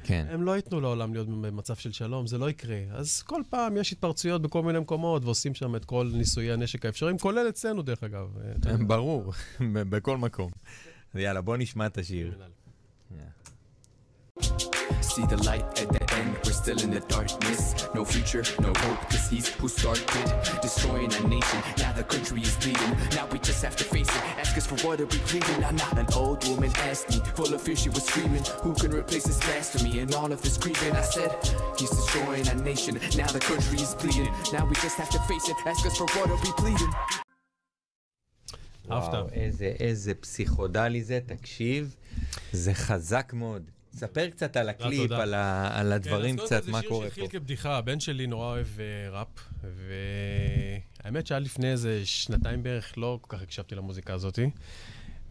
כן. הם לא ייתנו לעולם להיות במצב של שלום, זה לא יקרה. אז כל פעם יש התפרצויות בכל מיני מקומות, ועושים שם את כל ניסויי הנשק האפשריים, כולל אצלנו דרך אגב. ברור, בכל מקום. יאללה, בוא נשמע את השיר. See the light at the end, we're still in the darkness. No future, no hope, cause he's who started destroying a nation, now the country is bleeding. Now we just have to face it, ask us for what are we pleading. I'm not an old woman, asked me, full of fear she was screaming. Who can replace this blasphemy and all of this grieving? I said, he's destroying a nation, now the country is bleeding. Now we just have to face it, ask us for what are we pleading. וואו, איזה, איזה פסיכודלי זה, תקשיב, זה חזק מאוד. ספר קצת על הקליפ, על הדברים קצת, מה קורה פה. זה שיר שהתחיל כבדיחה, הבן שלי נורא אוהב ראפ, והאמת שהיה לפני איזה שנתיים בערך לא כל כך הקשבתי למוזיקה הזאת,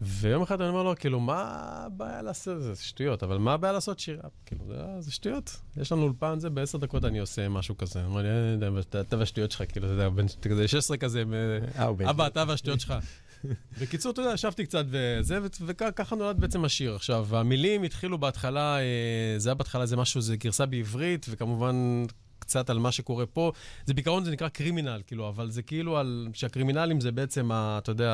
ויום אחד אני אומר לו, כאילו, מה הבעיה לעשות? זה שטויות, אבל מה הבעיה לעשות שיר ראפ? כאילו, זה שטויות. יש לנו אולפן, זה בעשר דקות אני עושה משהו כזה. אני אומר, אתה והשטויות שלך, כאילו, אתה יודע, שש עשרה כזה, אבא, אתה והשטויות שלך. בקיצור, אתה יודע, ישבתי קצת וזה, וככה נולד בעצם השיר. עכשיו, המילים התחילו בהתחלה, זה היה בהתחלה, זה משהו, זה גרסה בעברית, וכמובן קצת על מה שקורה פה. זה בעיקרון, זה נקרא קרימינל, כאילו, אבל זה כאילו על, שהקרימינלים זה בעצם, אתה יודע,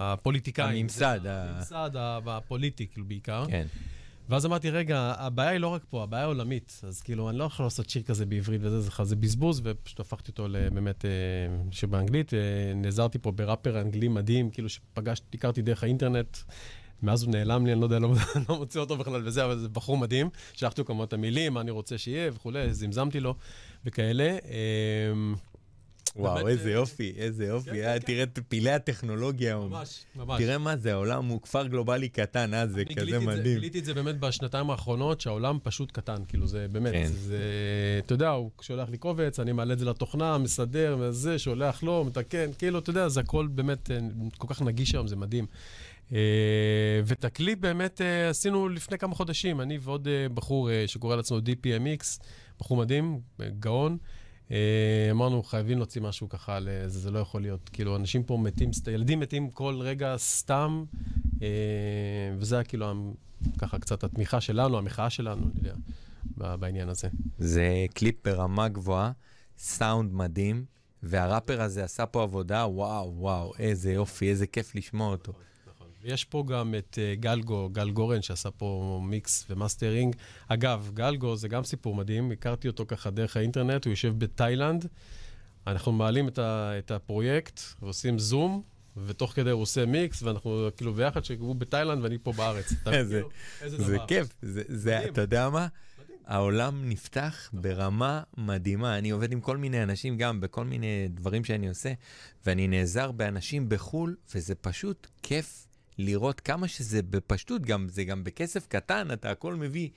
הפוליטיקאים. הממסד. הממסד הפוליטי, כאילו, בעיקר. כן. ואז אמרתי, רגע, הבעיה היא לא רק פה, הבעיה היא עולמית. אז כאילו, אני לא יכול לעשות שיר כזה בעברית וזה, זה בזבוז, ופשוט הפכתי אותו באמת, שבאנגלית, נעזרתי פה בראפר אנגלי מדהים, כאילו שפגשתי, הכרתי דרך האינטרנט, מאז הוא נעלם לי, אני לא יודע, לא מוצא אותו בכלל וזה, אבל זה בחור מדהים, שלחתי לו כמובן את המילים, מה אני רוצה שיהיה וכולי, זמזמתי לו וכאלה. וואו, איזה יופי, איזה יופי, תראה את פעילי הטכנולוגיה, תראה מה זה, העולם הוא כפר גלובלי קטן, אז זה כזה מדהים. גיליתי את זה באמת בשנתיים האחרונות, שהעולם פשוט קטן, כאילו זה באמת, אתה יודע, הוא שולח לי קובץ, אני מעלה את זה לתוכנה, מסדר, וזה, שולח לו, מתקן, כאילו, אתה יודע, זה הכל באמת כל כך נגיש היום, זה מדהים. ואת הקליפ באמת עשינו לפני כמה חודשים, אני ועוד בחור שקורא לעצמו די פי אם אקס, בחור מדהים, גאון, אמרנו, חייבים להוציא משהו ככה, זה לא יכול להיות, כאילו, אנשים פה מתים, ילדים מתים כל רגע סתם, וזה היה כאילו ככה קצת התמיכה שלנו, המחאה שלנו, אני יודע, בעניין הזה. זה קליפ ברמה גבוהה, סאונד מדהים, והראפר הזה עשה פה עבודה, וואו, וואו, איזה יופי, איזה כיף לשמוע אותו. יש פה גם את גלגו, גל גורן, שעשה פה מיקס ומאסטרינג. אגב, גלגו זה גם סיפור מדהים, הכרתי אותו ככה דרך האינטרנט, הוא יושב בתאילנד, אנחנו מעלים את הפרויקט ועושים זום, ותוך כדי הוא עושה מיקס, ואנחנו כאילו ביחד שהוא בתאילנד ואני פה בארץ. זה כיף, אתה יודע מה? העולם נפתח ברמה מדהימה. אני עובד עם כל מיני אנשים, גם בכל מיני דברים שאני עושה, ואני נעזר באנשים בחול, וזה פשוט כיף. לראות כמה שזה בפשטות, גם, זה גם בכסף קטן, אתה הכל מביא,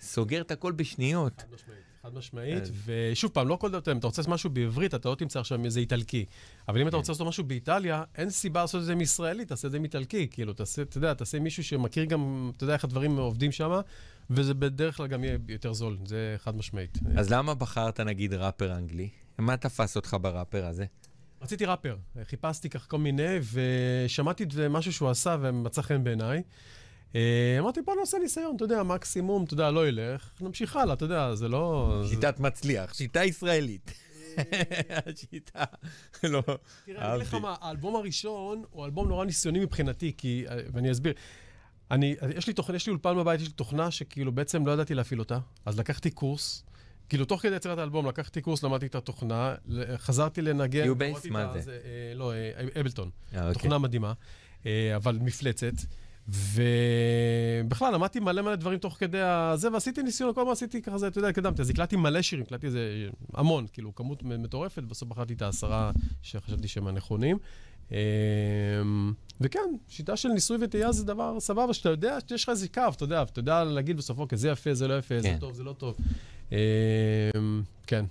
סוגר את הכל בשניות. חד משמעית, חד משמעית, ושוב פעם, לא כל דבר, אם אתה רוצה משהו בעברית, אתה לא תמצא עכשיו איזה איטלקי, אבל אם אתה רוצה לעשות משהו באיטליה, אין סיבה לעשות את זה מישראלי, תעשה את זה מאיטלקי, כאילו, תעשה, אתה יודע, תעשה מישהו שמכיר גם, אתה יודע איך הדברים עובדים שם, וזה בדרך כלל גם יהיה יותר זול, זה חד משמעית. אז למה בחרת, נגיד, ראפר אנגלי? מה תפס אותך בראפר הזה? רציתי ראפר, חיפשתי כך כל מיני, ושמעתי את משהו שהוא עשה ומצא חן בעיניי. אמרתי, בוא נעשה ניסיון, אתה יודע, מקסימום, אתה יודע, לא ילך, נמשיך הלאה, אתה יודע, זה לא... שיטת מצליח, שיטה ישראלית. השיטה, לא... תראה, אני אגיד לך מה, האלבום הראשון הוא אלבום נורא ניסיוני מבחינתי, כי, ואני אסביר, יש לי תוכנה, יש לי אולפן בבית, יש לי תוכנה שכאילו בעצם לא ידעתי להפעיל אותה, אז לקחתי קורס, כאילו, תוך כדי יצירת האלבום, לקחתי קורס, למדתי את התוכנה, חזרתי לנגן... יו-בייס, מה זה? לא, אבלטון. תוכנה מדהימה, אבל מפלצת. ובכלל, למדתי מלא מלא דברים תוך כדי הזה, ועשיתי ניסיון, כל מה עשיתי ככה, אתה יודע, קדמתי. אז הקלטתי מלא שירים, הקלטתי איזה המון, כאילו, כמות מטורפת, בסוף בחרתי את העשרה שחשבתי שהם הנכונים. וכן, שיטה של ניסוי וטעייה זה דבר סבבה, שאתה יודע, יש לך איזה קו, אתה יודע, אתה יודע להגיד בסופו, כזה יפה, זה לא יפה, זה טוב, זה לא טוב. כן.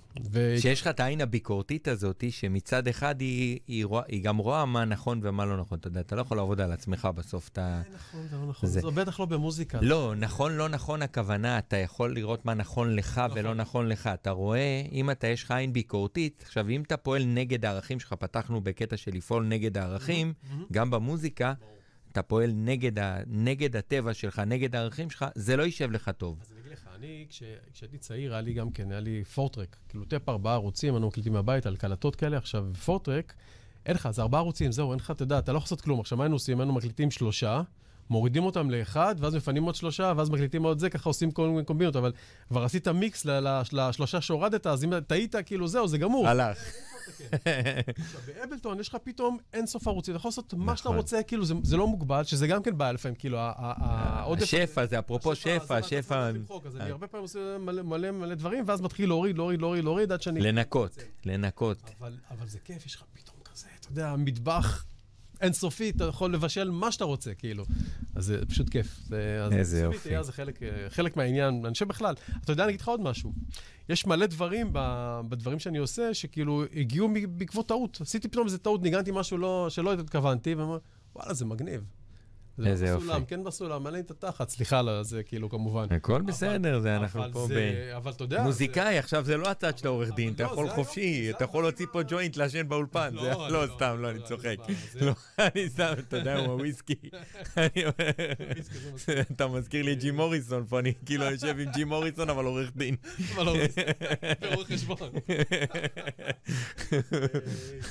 שיש לך את העין הביקורתית הזאת, שמצד אחד היא גם רואה מה נכון ומה לא נכון, אתה יודע, אתה לא יכול לעבוד על עצמך בסוף, אתה... נכון, לא נכון, זה בטח לא במוזיקה. לא, נכון, לא נכון הכוונה, אתה יכול לראות מה נכון לך ולא נכון לך, אתה רואה, אם אתה יש לך עין ביקורתית, עכשיו, אם אתה פועל נגד הערכים שלך, פתחנו בקטע של לפעול נגד הערכים, גם במוזיקה, אתה פועל נגד הטבע שלך, נגד הערכים שלך, זה לא יישב לך טוב. אז נגיד אגיד לך, אני, כשהייתי צעיר, היה לי גם כן, היה לי פורטרק, כאילו טפ ארבעה ערוצים, אנו מקליטים מהבית על קלטות כאלה, עכשיו פורטרק, אין לך, זה ארבעה ערוצים, זהו, אין לך, תדע, אתה לא יכול לעשות כלום, עכשיו מה היינו עושים, היינו מקליטים שלושה, מורידים אותם לאחד, ואז מפנים עוד שלושה, ואז מקליטים עוד זה, ככה עושים כל מיני קומבינות, אבל כבר עשית מיקס לשלושה שהורדת, אז אם תהית, כאילו זהו, זה גמור. הלך. עכשיו, באבלטון יש לך פתאום אינסוף ערוצים, אתה יכול לעשות מה שאתה רוצה, כאילו זה לא מוגבל, שזה גם כן בעיה לפעמים, כאילו השפע, זה אפרופו שפע, שפע. אז אני הרבה פעמים עושה מלא מלא דברים, ואז מתחיל להוריד, להוריד, להוריד, להוריד, עד שאני... לנקות, לנקות. אבל זה כיף, יש לך פתאום כזה, אתה יודע, מטבח אינסופי, אתה יכול לבשל מה שאתה רוצה, כאילו. אז זה פשוט כיף. איזה יופי. זה חלק מהעניין, אני חושב בכלל. אתה יודע, אני אגיד לך עוד משהו. יש מלא דברים בדברים שאני עושה, שכאילו הגיעו בעקבות טעות. עשיתי פתאום איזה טעות, ניגנתי משהו שלא התכוונתי, ואומר, וואלה, זה מגניב. איזה יופי. בסולם, כן בסולם, מלא את התחת, סליחה על זה, כאילו, כמובן. הכל בסדר, זה אנחנו פה ב... מוזיקאי, עכשיו זה לא הצד של העורך דין, אתה יכול חופשי, אתה יכול להוציא פה ג'וינט, לשן באולפן, לא, סתם, לא, אני צוחק. לא, אני סתם, אתה יודע, הוא הוויסקי. אתה מזכיר לי ג'י מוריסון פה, אני כאילו יושב עם ג'י מוריסון, אבל עורך דין. אבל עורך דין, עורך חשבון.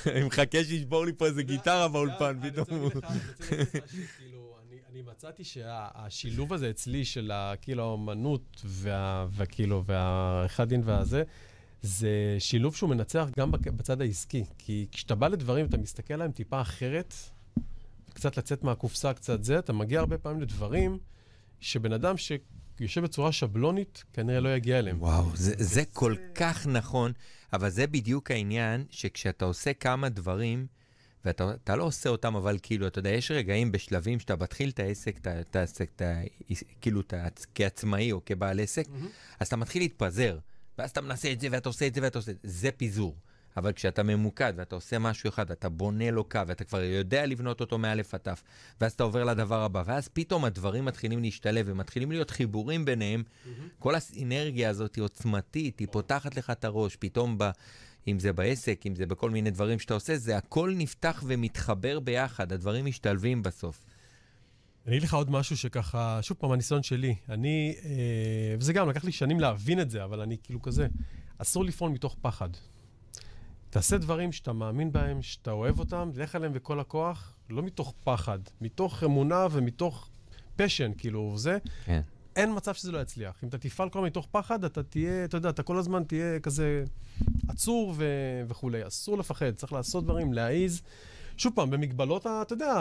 אני מחכה שישבור לי פה איזה גיטרה באולפן, פתאום. כאילו, אני, אני מצאתי שהשילוב הזה אצלי של כאילו האמנות וה, וכאילו, והעריכת דין והזה, זה שילוב שהוא מנצח גם בצד העסקי. כי כשאתה בא לדברים, אתה מסתכל עליהם טיפה אחרת, קצת לצאת מהקופסה, קצת זה, אתה מגיע הרבה פעמים לדברים שבן אדם שיושב בצורה שבלונית, כנראה לא יגיע אליהם. וואו, זה, זה, זה כל כך נכון, אבל זה בדיוק העניין שכשאתה עושה כמה דברים, ואתה לא עושה אותם, אבל כאילו, אתה יודע, יש רגעים בשלבים שאתה מתחיל את העסק, את העסק, כאילו, כעצמאי או כבעל עסק, אז אתה מתחיל להתפזר, ואז אתה מנסה את זה, ואתה עושה את זה, ואתה עושה את זה, זה פיזור. אבל כשאתה ממוקד, ואתה עושה משהו אחד, אתה בונה לו קו, ואתה כבר יודע לבנות אותו מאלף עד תף, ואז אתה עובר לדבר הבא, ואז פתאום הדברים מתחילים להשתלב, ומתחילים להיות חיבורים ביניהם, כל הסינרגיה הזאת היא עוצמתית, היא פותחת לך את הראש, פתאום ב... אם זה בעסק, אם זה בכל מיני דברים שאתה עושה, זה הכל נפתח ומתחבר ביחד, הדברים משתלבים בסוף. אני אגיד לך עוד משהו שככה, שוב פעם הניסיון שלי, אני, אה, וזה גם לקח לי שנים להבין את זה, אבל אני כאילו כזה, אסור לפעול מתוך פחד. תעשה דברים שאתה מאמין בהם, שאתה אוהב אותם, תלך עליהם וכל הכוח, לא מתוך פחד, מתוך אמונה ומתוך פשן, כאילו, זה. כן. אין מצב שזה לא יצליח. אם אתה תפעל כל מתוך פחד, אתה תהיה, אתה יודע, אתה כל הזמן תהיה כזה עצור ו- וכולי. אסור לפחד, צריך לעשות דברים, להעיז. שוב פעם, במגבלות, אתה יודע,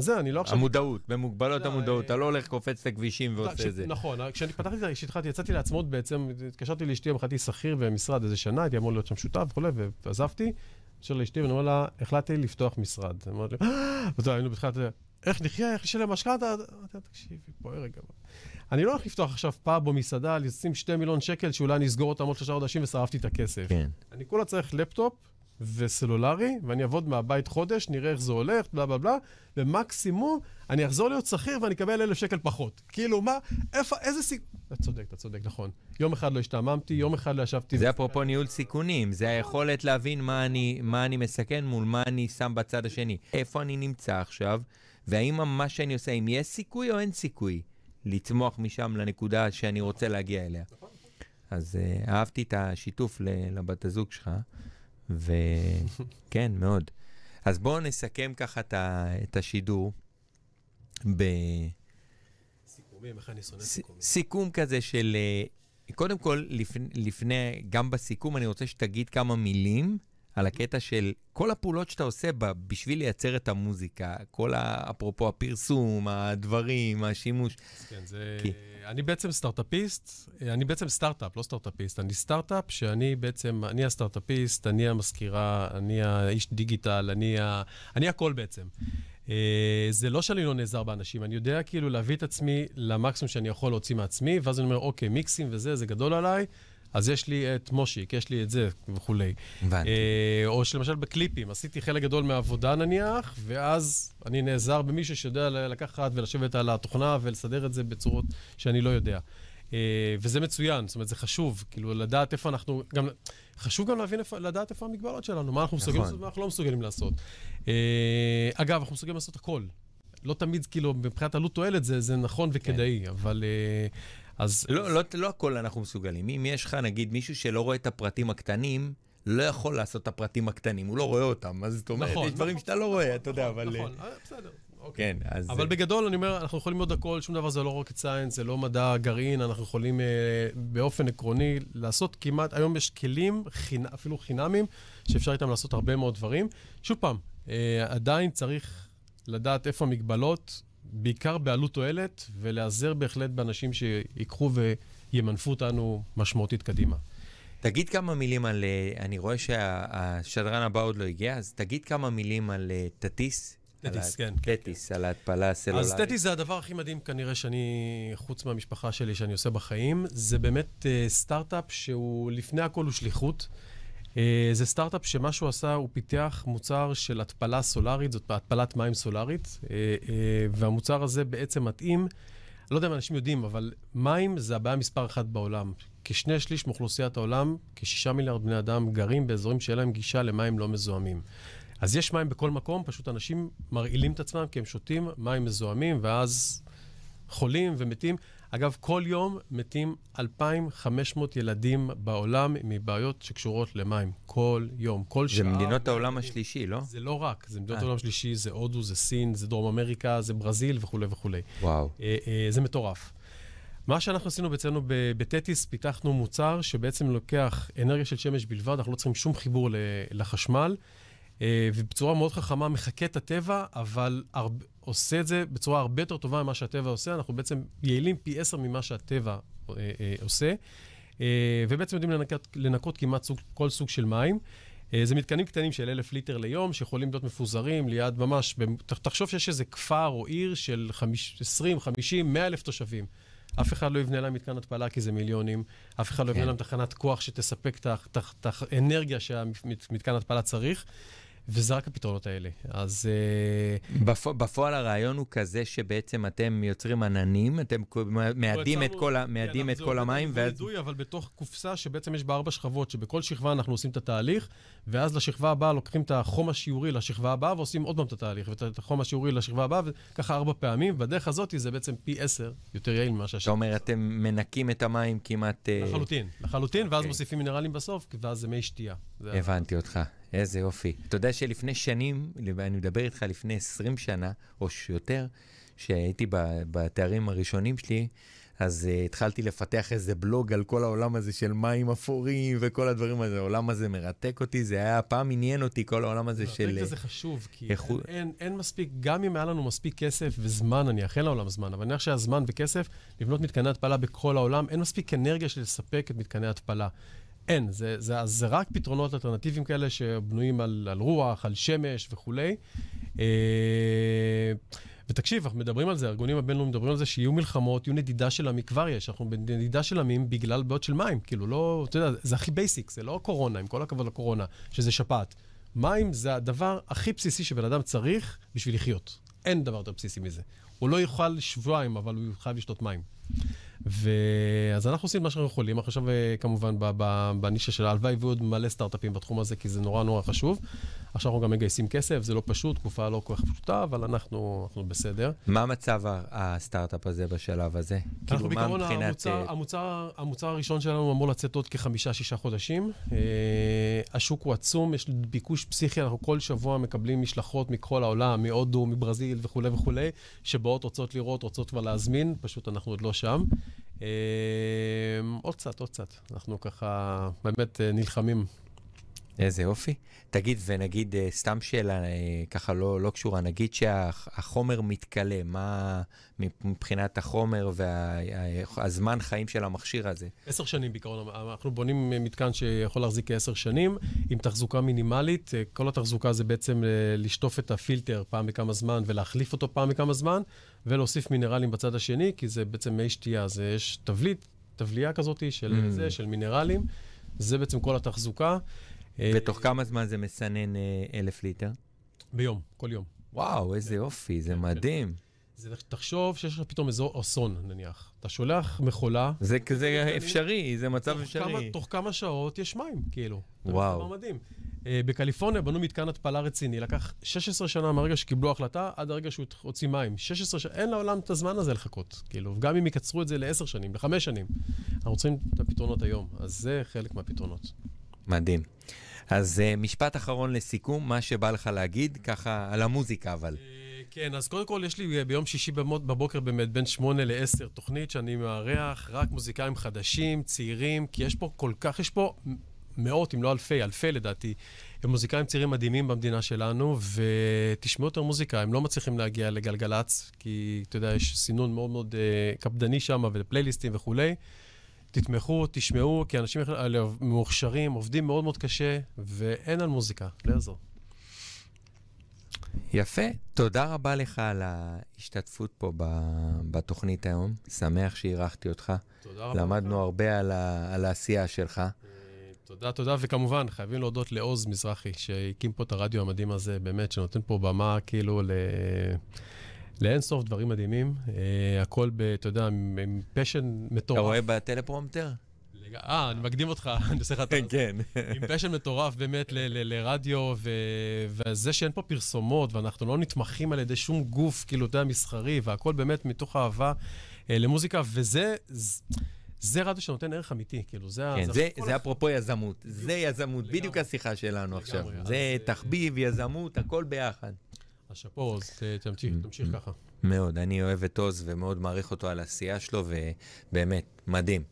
זה, אני לא עכשיו... המודעות, במגבלות המודעות, אתה לא הולך קופץ לכבישים ועושה זה. נכון, כשאני פתחתי את הרשתחת, יצאתי לעצמות בעצם, התקשרתי לאשתי, המחלתי שכיר ומשרד איזה שנה, הייתי אמור להיות שם שותף וכולי, ועזבתי, אשר לאשתי, ואני אומר לה, החלטתי לפתוח משרד. אמרתי לה, ואתה, היינו בתחילת... איך נחיה, איך לשלם משכנתה? תקשיבי, בואי רגע. אני לא הולך לפתוח עכשיו פאב או מסעדה, לשים שתי מיליון שקל, שאולי אני אסגור אותם עוד שלושה חודשים ושרפתי את הכסף. אני כולה צריך לפטופ וסלולרי, ואני אעבוד מהבית חודש, נראה איך זה הולך, בלה בלה בלה, ומקסימום, אני אחזור להיות שכיר ואני אקבל אלף שקל פחות. כאילו, מה? איפה, איזה סיכון? אתה צודק, אתה צודק, נכון. יום אחד לא השתעממתי, יום אחד לא ישבתי... זה אפרופו ניהול סיכונים, זה היכולת להבין מה אני, מה אני מסכן מול מה אני שם בצד השני. איפה אני נמצא עכשיו? והאם מה שאני עושה, אם יש סיכוי או אין סיכוי, לצמוח משם לנקודה שאני רוצה להגיע אליה. אז אה, אהבתי את השיתוף לבת הזוג שלך, וכן, מאוד. אז בואו נסכם ככה את, ה... את השידור ב... סיכומים, איך אני שונא ס... סיכומים. סיכום כזה של... קודם כל, לפ... לפני, גם בסיכום, אני רוצה שתגיד כמה מילים, על הקטע של כל הפעולות שאתה עושה בה, בשביל לייצר את המוזיקה, כל אפרופו הפרסום, הדברים, השימוש. אז כן, זה... כי... אני בעצם סטארט-אפיסט, אני בעצם סטארט-אפ, לא סטארט-אפיסט, אני סטארט-אפ שאני בעצם, אני הסטארט-אפיסט, אני המזכירה, אני האיש דיגיטל, אני, ה... אני הכל בעצם. זה לא שאני לא נעזר באנשים, אני יודע כאילו להביא את עצמי למקסימום שאני יכול להוציא מעצמי, ואז אני אומר, אוקיי, מיקסים וזה, זה גדול עליי, אז יש לי את מושיק, יש לי את זה וכולי. או למשל בקליפים, עשיתי חלק גדול מהעבודה נניח, ואז אני נעזר במישהו שיודע לקחת ולשבת על התוכנה ולסדר את זה בצורות שאני לא יודע. וזה מצוין, זאת אומרת, זה חשוב, כאילו לדעת איפה אנחנו, גם, חשוב גם להבין, לדעת איפה המגבלות שלנו, מה אנחנו מסוגלים לעשות, מה אנחנו לא מסוגלים לעשות. אגב, אנחנו מסוגלים לעשות הכל. לא תמיד, כאילו, מבחינת עלות תועלת זה נכון וכדאי, אבל... אז לא, לא, לא הכל אנחנו מסוגלים. אם יש לך, נגיד, מישהו שלא רואה את הפרטים הקטנים, לא יכול לעשות את הפרטים הקטנים, הוא לא רואה אותם, אז זאת אומרת, יש דברים שאתה לא רואה, אתה יודע, אבל... נכון, בסדר. כן, אז... אבל בגדול, אני אומר, אנחנו יכולים עוד הכל, שום דבר זה לא rocket science, זה לא מדע גרעין, אנחנו יכולים באופן עקרוני לעשות כמעט, היום יש כלים, אפילו חינמים, שאפשר איתם לעשות הרבה מאוד דברים. שוב פעם, עדיין צריך לדעת איפה המגבלות, בעיקר בעלות תועלת, ולעזר בהחלט באנשים שיקחו וימנפו אותנו משמעותית קדימה. תגיד כמה מילים על... אני רואה שהשדרן הבא עוד לא הגיע, אז תגיד כמה מילים על תטיס. תטיס, כן. תטיס, על ההתפלה הסלולרית. אז תטיס זה הדבר הכי מדהים כנראה שאני, חוץ מהמשפחה שלי, שאני עושה בחיים. זה באמת סטארט-אפ שהוא, לפני הכל הוא שליחות. זה סטארט-אפ שמה שהוא עשה, הוא פיתח מוצר של התפלה סולרית, זאת התפלת מים סולרית, והמוצר הזה בעצם מתאים, לא יודע אם אנשים יודעים, אבל מים זה הבעיה מספר אחת בעולם. כשני שליש מאוכלוסיית העולם, כשישה מיליארד בני אדם גרים באזורים שאין להם גישה למים לא מזוהמים. אז יש מים בכל מקום, פשוט אנשים מרעילים את עצמם כי הם שותים מים מזוהמים, ואז חולים ומתים. אגב, כל יום מתים אלפיים וחמש מאות ילדים בעולם מבעיות שקשורות למים. כל יום, כל שעה. זה מדינות העולם השלישי, לא? זה לא רק. זה מדינות העולם השלישי, זה הודו, זה סין, זה דרום אמריקה, זה ברזיל וכו' וכו'. וואו. זה מטורף. מה שאנחנו עשינו בעצמנו בטטיס, פיתחנו מוצר שבעצם לוקח אנרגיה של שמש בלבד, אנחנו לא צריכים שום חיבור לחשמל, ובצורה מאוד חכמה מחכה את הטבע, אבל עושה את זה בצורה הרבה יותר טובה ממה שהטבע עושה. אנחנו בעצם יעילים פי עשר ממה שהטבע עושה, ובעצם יודעים לנקות כמעט כל סוג של מים. זה מתקנים קטנים של אלף ליטר ליום, שיכולים להיות מפוזרים ליד ממש, תחשוב שיש איזה כפר או עיר של עשרים, חמישים, מאה אלף תושבים. אף אחד לא יבנה להם מתקן התפלה, כי זה מיליונים. אף אחד לא יבנה להם תחנת כוח שתספק את האנרגיה שהמתקן התפלה צריך, וזה רק הפתרונות האלה. אז... בפועל הרעיון הוא כזה שבעצם אתם יוצרים עננים, אתם מאדים את כל המים, אבל בתוך קופסה שבעצם יש בה ארבע שכבות, שבכל שכבה אנחנו עושים את התהליך, ואז לשכבה הבאה לוקחים את החום השיעורי לשכבה הבאה, ועושים עוד פעם את התהליך, ואת החום השיעורי לשכבה הבאה, וככה ארבע פעמים, בדרך הזאת זה בעצם פי עשר, יותר יעיל ממה שהשכבה. אתה אומר, אתם מנקים את המים כמעט... לחלוטין, לחלוטין, ואז מוסיפים מינרלים בסוף, ואז זה מי שתייה. הבנתי אותך. איזה יופי. אתה יודע שלפני שנים, אני מדבר איתך לפני עשרים שנה, או יותר, שהייתי בתארים הראשונים שלי, אז uh, התחלתי לפתח איזה בלוג על כל העולם הזה של מים אפורים וכל הדברים הזה. העולם הזה מרתק אותי, זה היה פעם עניין אותי, כל העולם הזה של... מרתק זה חשוב, כי איכו... אין, אין, אין מספיק, גם אם היה לנו מספיק כסף וזמן, אני אכן לעולם זמן, אבל אני חושב שהזמן וכסף, לבנות מתקני התפלה בכל העולם, אין מספיק אנרגיה של לספק את מתקני התפלה. אין, זה, זה, זה רק פתרונות אלטרנטיביים כאלה שבנויים על, על רוח, על שמש וכולי. אה, ותקשיב, אנחנו מדברים על זה, הארגונים הבינלאומיים מדברים על זה שיהיו מלחמות, יהיו נדידה של עמים, כבר יש, אנחנו בנדידה של עמים בגלל בעיות של מים, כאילו לא, אתה יודע, זה הכי בייסיק, זה לא קורונה, עם כל הכבוד לקורונה, שזה שפעת. מים זה הדבר הכי בסיסי שבן אדם צריך בשביל לחיות. אין דבר יותר בסיסי מזה. הוא לא יאכל שבועיים, אבל הוא חייב לשתות מים. ואז אנחנו עושים מה שאנחנו יכולים. עכשיו, כמובן, בנישה של הלוואי ועוד מלא סטארט-אפים בתחום הזה, כי זה נורא נורא חשוב. עכשיו אנחנו גם מגייסים כסף, זה לא פשוט, תקופה לא כל כך פשוטה, אבל אנחנו, אנחנו בסדר. מה מצב הסטארט-אפ הזה בשלב הזה? אנחנו בעיקרון, המוצר, המוצר, המוצר הראשון שלנו אמור לצאת עוד כחמישה-שישה חודשים. השוק הוא עצום, יש ביקוש פסיכי, אנחנו כל שבוע מקבלים משלחות מכל העולם, מהודו, מברזיל וכו' וכו', שבאות רוצות לראות, רוצות כבר להזמין, פשוט אנחנו עוד לא שם. עוד קצת, עוד קצת. אנחנו ככה באמת נלחמים. איזה אופי. תגיד, ונגיד, סתם שאלה, ככה לא, לא קשורה, נגיד שהחומר מתקלה, מה מבחינת החומר והזמן חיים של המכשיר הזה? עשר שנים בעיקרון. אנחנו בונים מתקן שיכול להחזיק עשר שנים, עם תחזוקה מינימלית. כל התחזוקה זה בעצם לשטוף את הפילטר פעם בכמה זמן, ולהחליף אותו פעם בכמה זמן, ולהוסיף מינרלים בצד השני, כי זה בעצם מי שתייה, זה יש תבלית, תבליה כזאת של זה, של מינרלים. זה בעצם כל התחזוקה. בתוך כמה זמן זה מסנן אלף ליטר? ביום, כל יום. וואו, איזה יופי, זה מדהים. תחשוב שיש לך פתאום איזו אסון, נניח. אתה שולח מכולה. זה כזה אפשרי, זה מצב אפשרי. תוך כמה שעות יש מים, כאילו. וואו. זה מדהים. בקליפורניה בנו מתקן התפלה רציני, לקח שש עשרה שנה מהרגע שקיבלו החלטה, עד הרגע שהוא הוציא מים. שש עשרה שנה, אין לעולם את הזמן הזה לחכות. כאילו, וגם אם יקצרו את זה לעשר שנים, לחמש שנים, אנחנו רוצים את הפתרונות היום. אז זה חלק מהפתרונות. מדהים. אז משפט אחרון לסיכום, מה שבא לך להגיד, ככה על המוזיקה אבל. כן, אז קודם כל יש לי ביום שישי בבוקר באמת בין שמונה לעשר תוכנית שאני מערך, רק מוזיקאים חדשים, צעירים, כי יש פה כל כך, יש פה מאות אם לא אלפי, אלפי לדעתי, הם מוזיקאים צעירים מדהימים במדינה שלנו, ותשמעו יותר מוזיקה, הם לא מצליחים להגיע לגלגלץ, כי אתה יודע, יש סינון מאוד מאוד uh, קפדני שם ופלייליסטים וכולי, תתמכו, תשמעו, כי אנשים מוכשרים, עובדים מאוד מאוד קשה, ואין על מוזיקה, לעזור. יפה, תודה רבה לך על ההשתתפות פה בתוכנית היום, שמח שאירחתי אותך, למדנו הרבה על העשייה שלך. תודה, תודה, וכמובן חייבים להודות לעוז מזרחי, שהקים פה את הרדיו המדהים הזה, באמת, שנותן פה במה כאילו ל... לאינסוף דברים מדהימים, הכל, אתה יודע, עם פשן מטורף. אתה רואה בטלפרומטר? אה, אני מקדים אותך, אני עושה לך את זה. כן. עם פשן מטורף באמת לרדיו, וזה שאין פה פרסומות, ואנחנו לא נתמכים על ידי שום גוף, כאילו, אתה יודע, מסחרי, והכל באמת מתוך אהבה למוזיקה, וזה... זה רדיו שנותן ערך אמיתי, כאילו, זה... כן, זה, זה, זה אפרופו יזמות, זה יזמות, בדיוק השיחה שלנו עכשיו, זה תחביב, יזמות, הכל ביחד. השפו, עוז, תמשיך, תמשיך ככה. מאוד, אני אוהב את עוז ומאוד מעריך אותו על העשייה שלו, ובאמת, מדהים.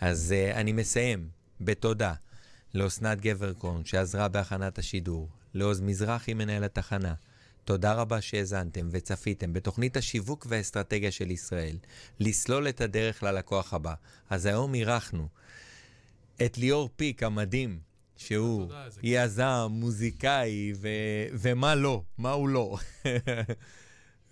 אז uh, אני מסיים בתודה לאסנת גברקון, שעזרה בהכנת השידור, לעוז מזרחי מנהל התחנה, תודה רבה שהזנתם וצפיתם בתוכנית השיווק והאסטרטגיה של ישראל, לסלול את הדרך ללקוח הבא. אז היום אירחנו את ליאור פיק המדהים, שהוא יזם, מוזיקאי, ו- ומה לא, מה הוא לא.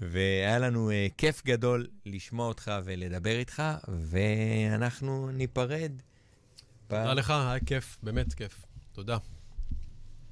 והיה לנו uh, כיף גדול לשמוע אותך ולדבר איתך, ואנחנו ניפרד. תודה ב... לך, היה כיף, באמת כיף. תודה.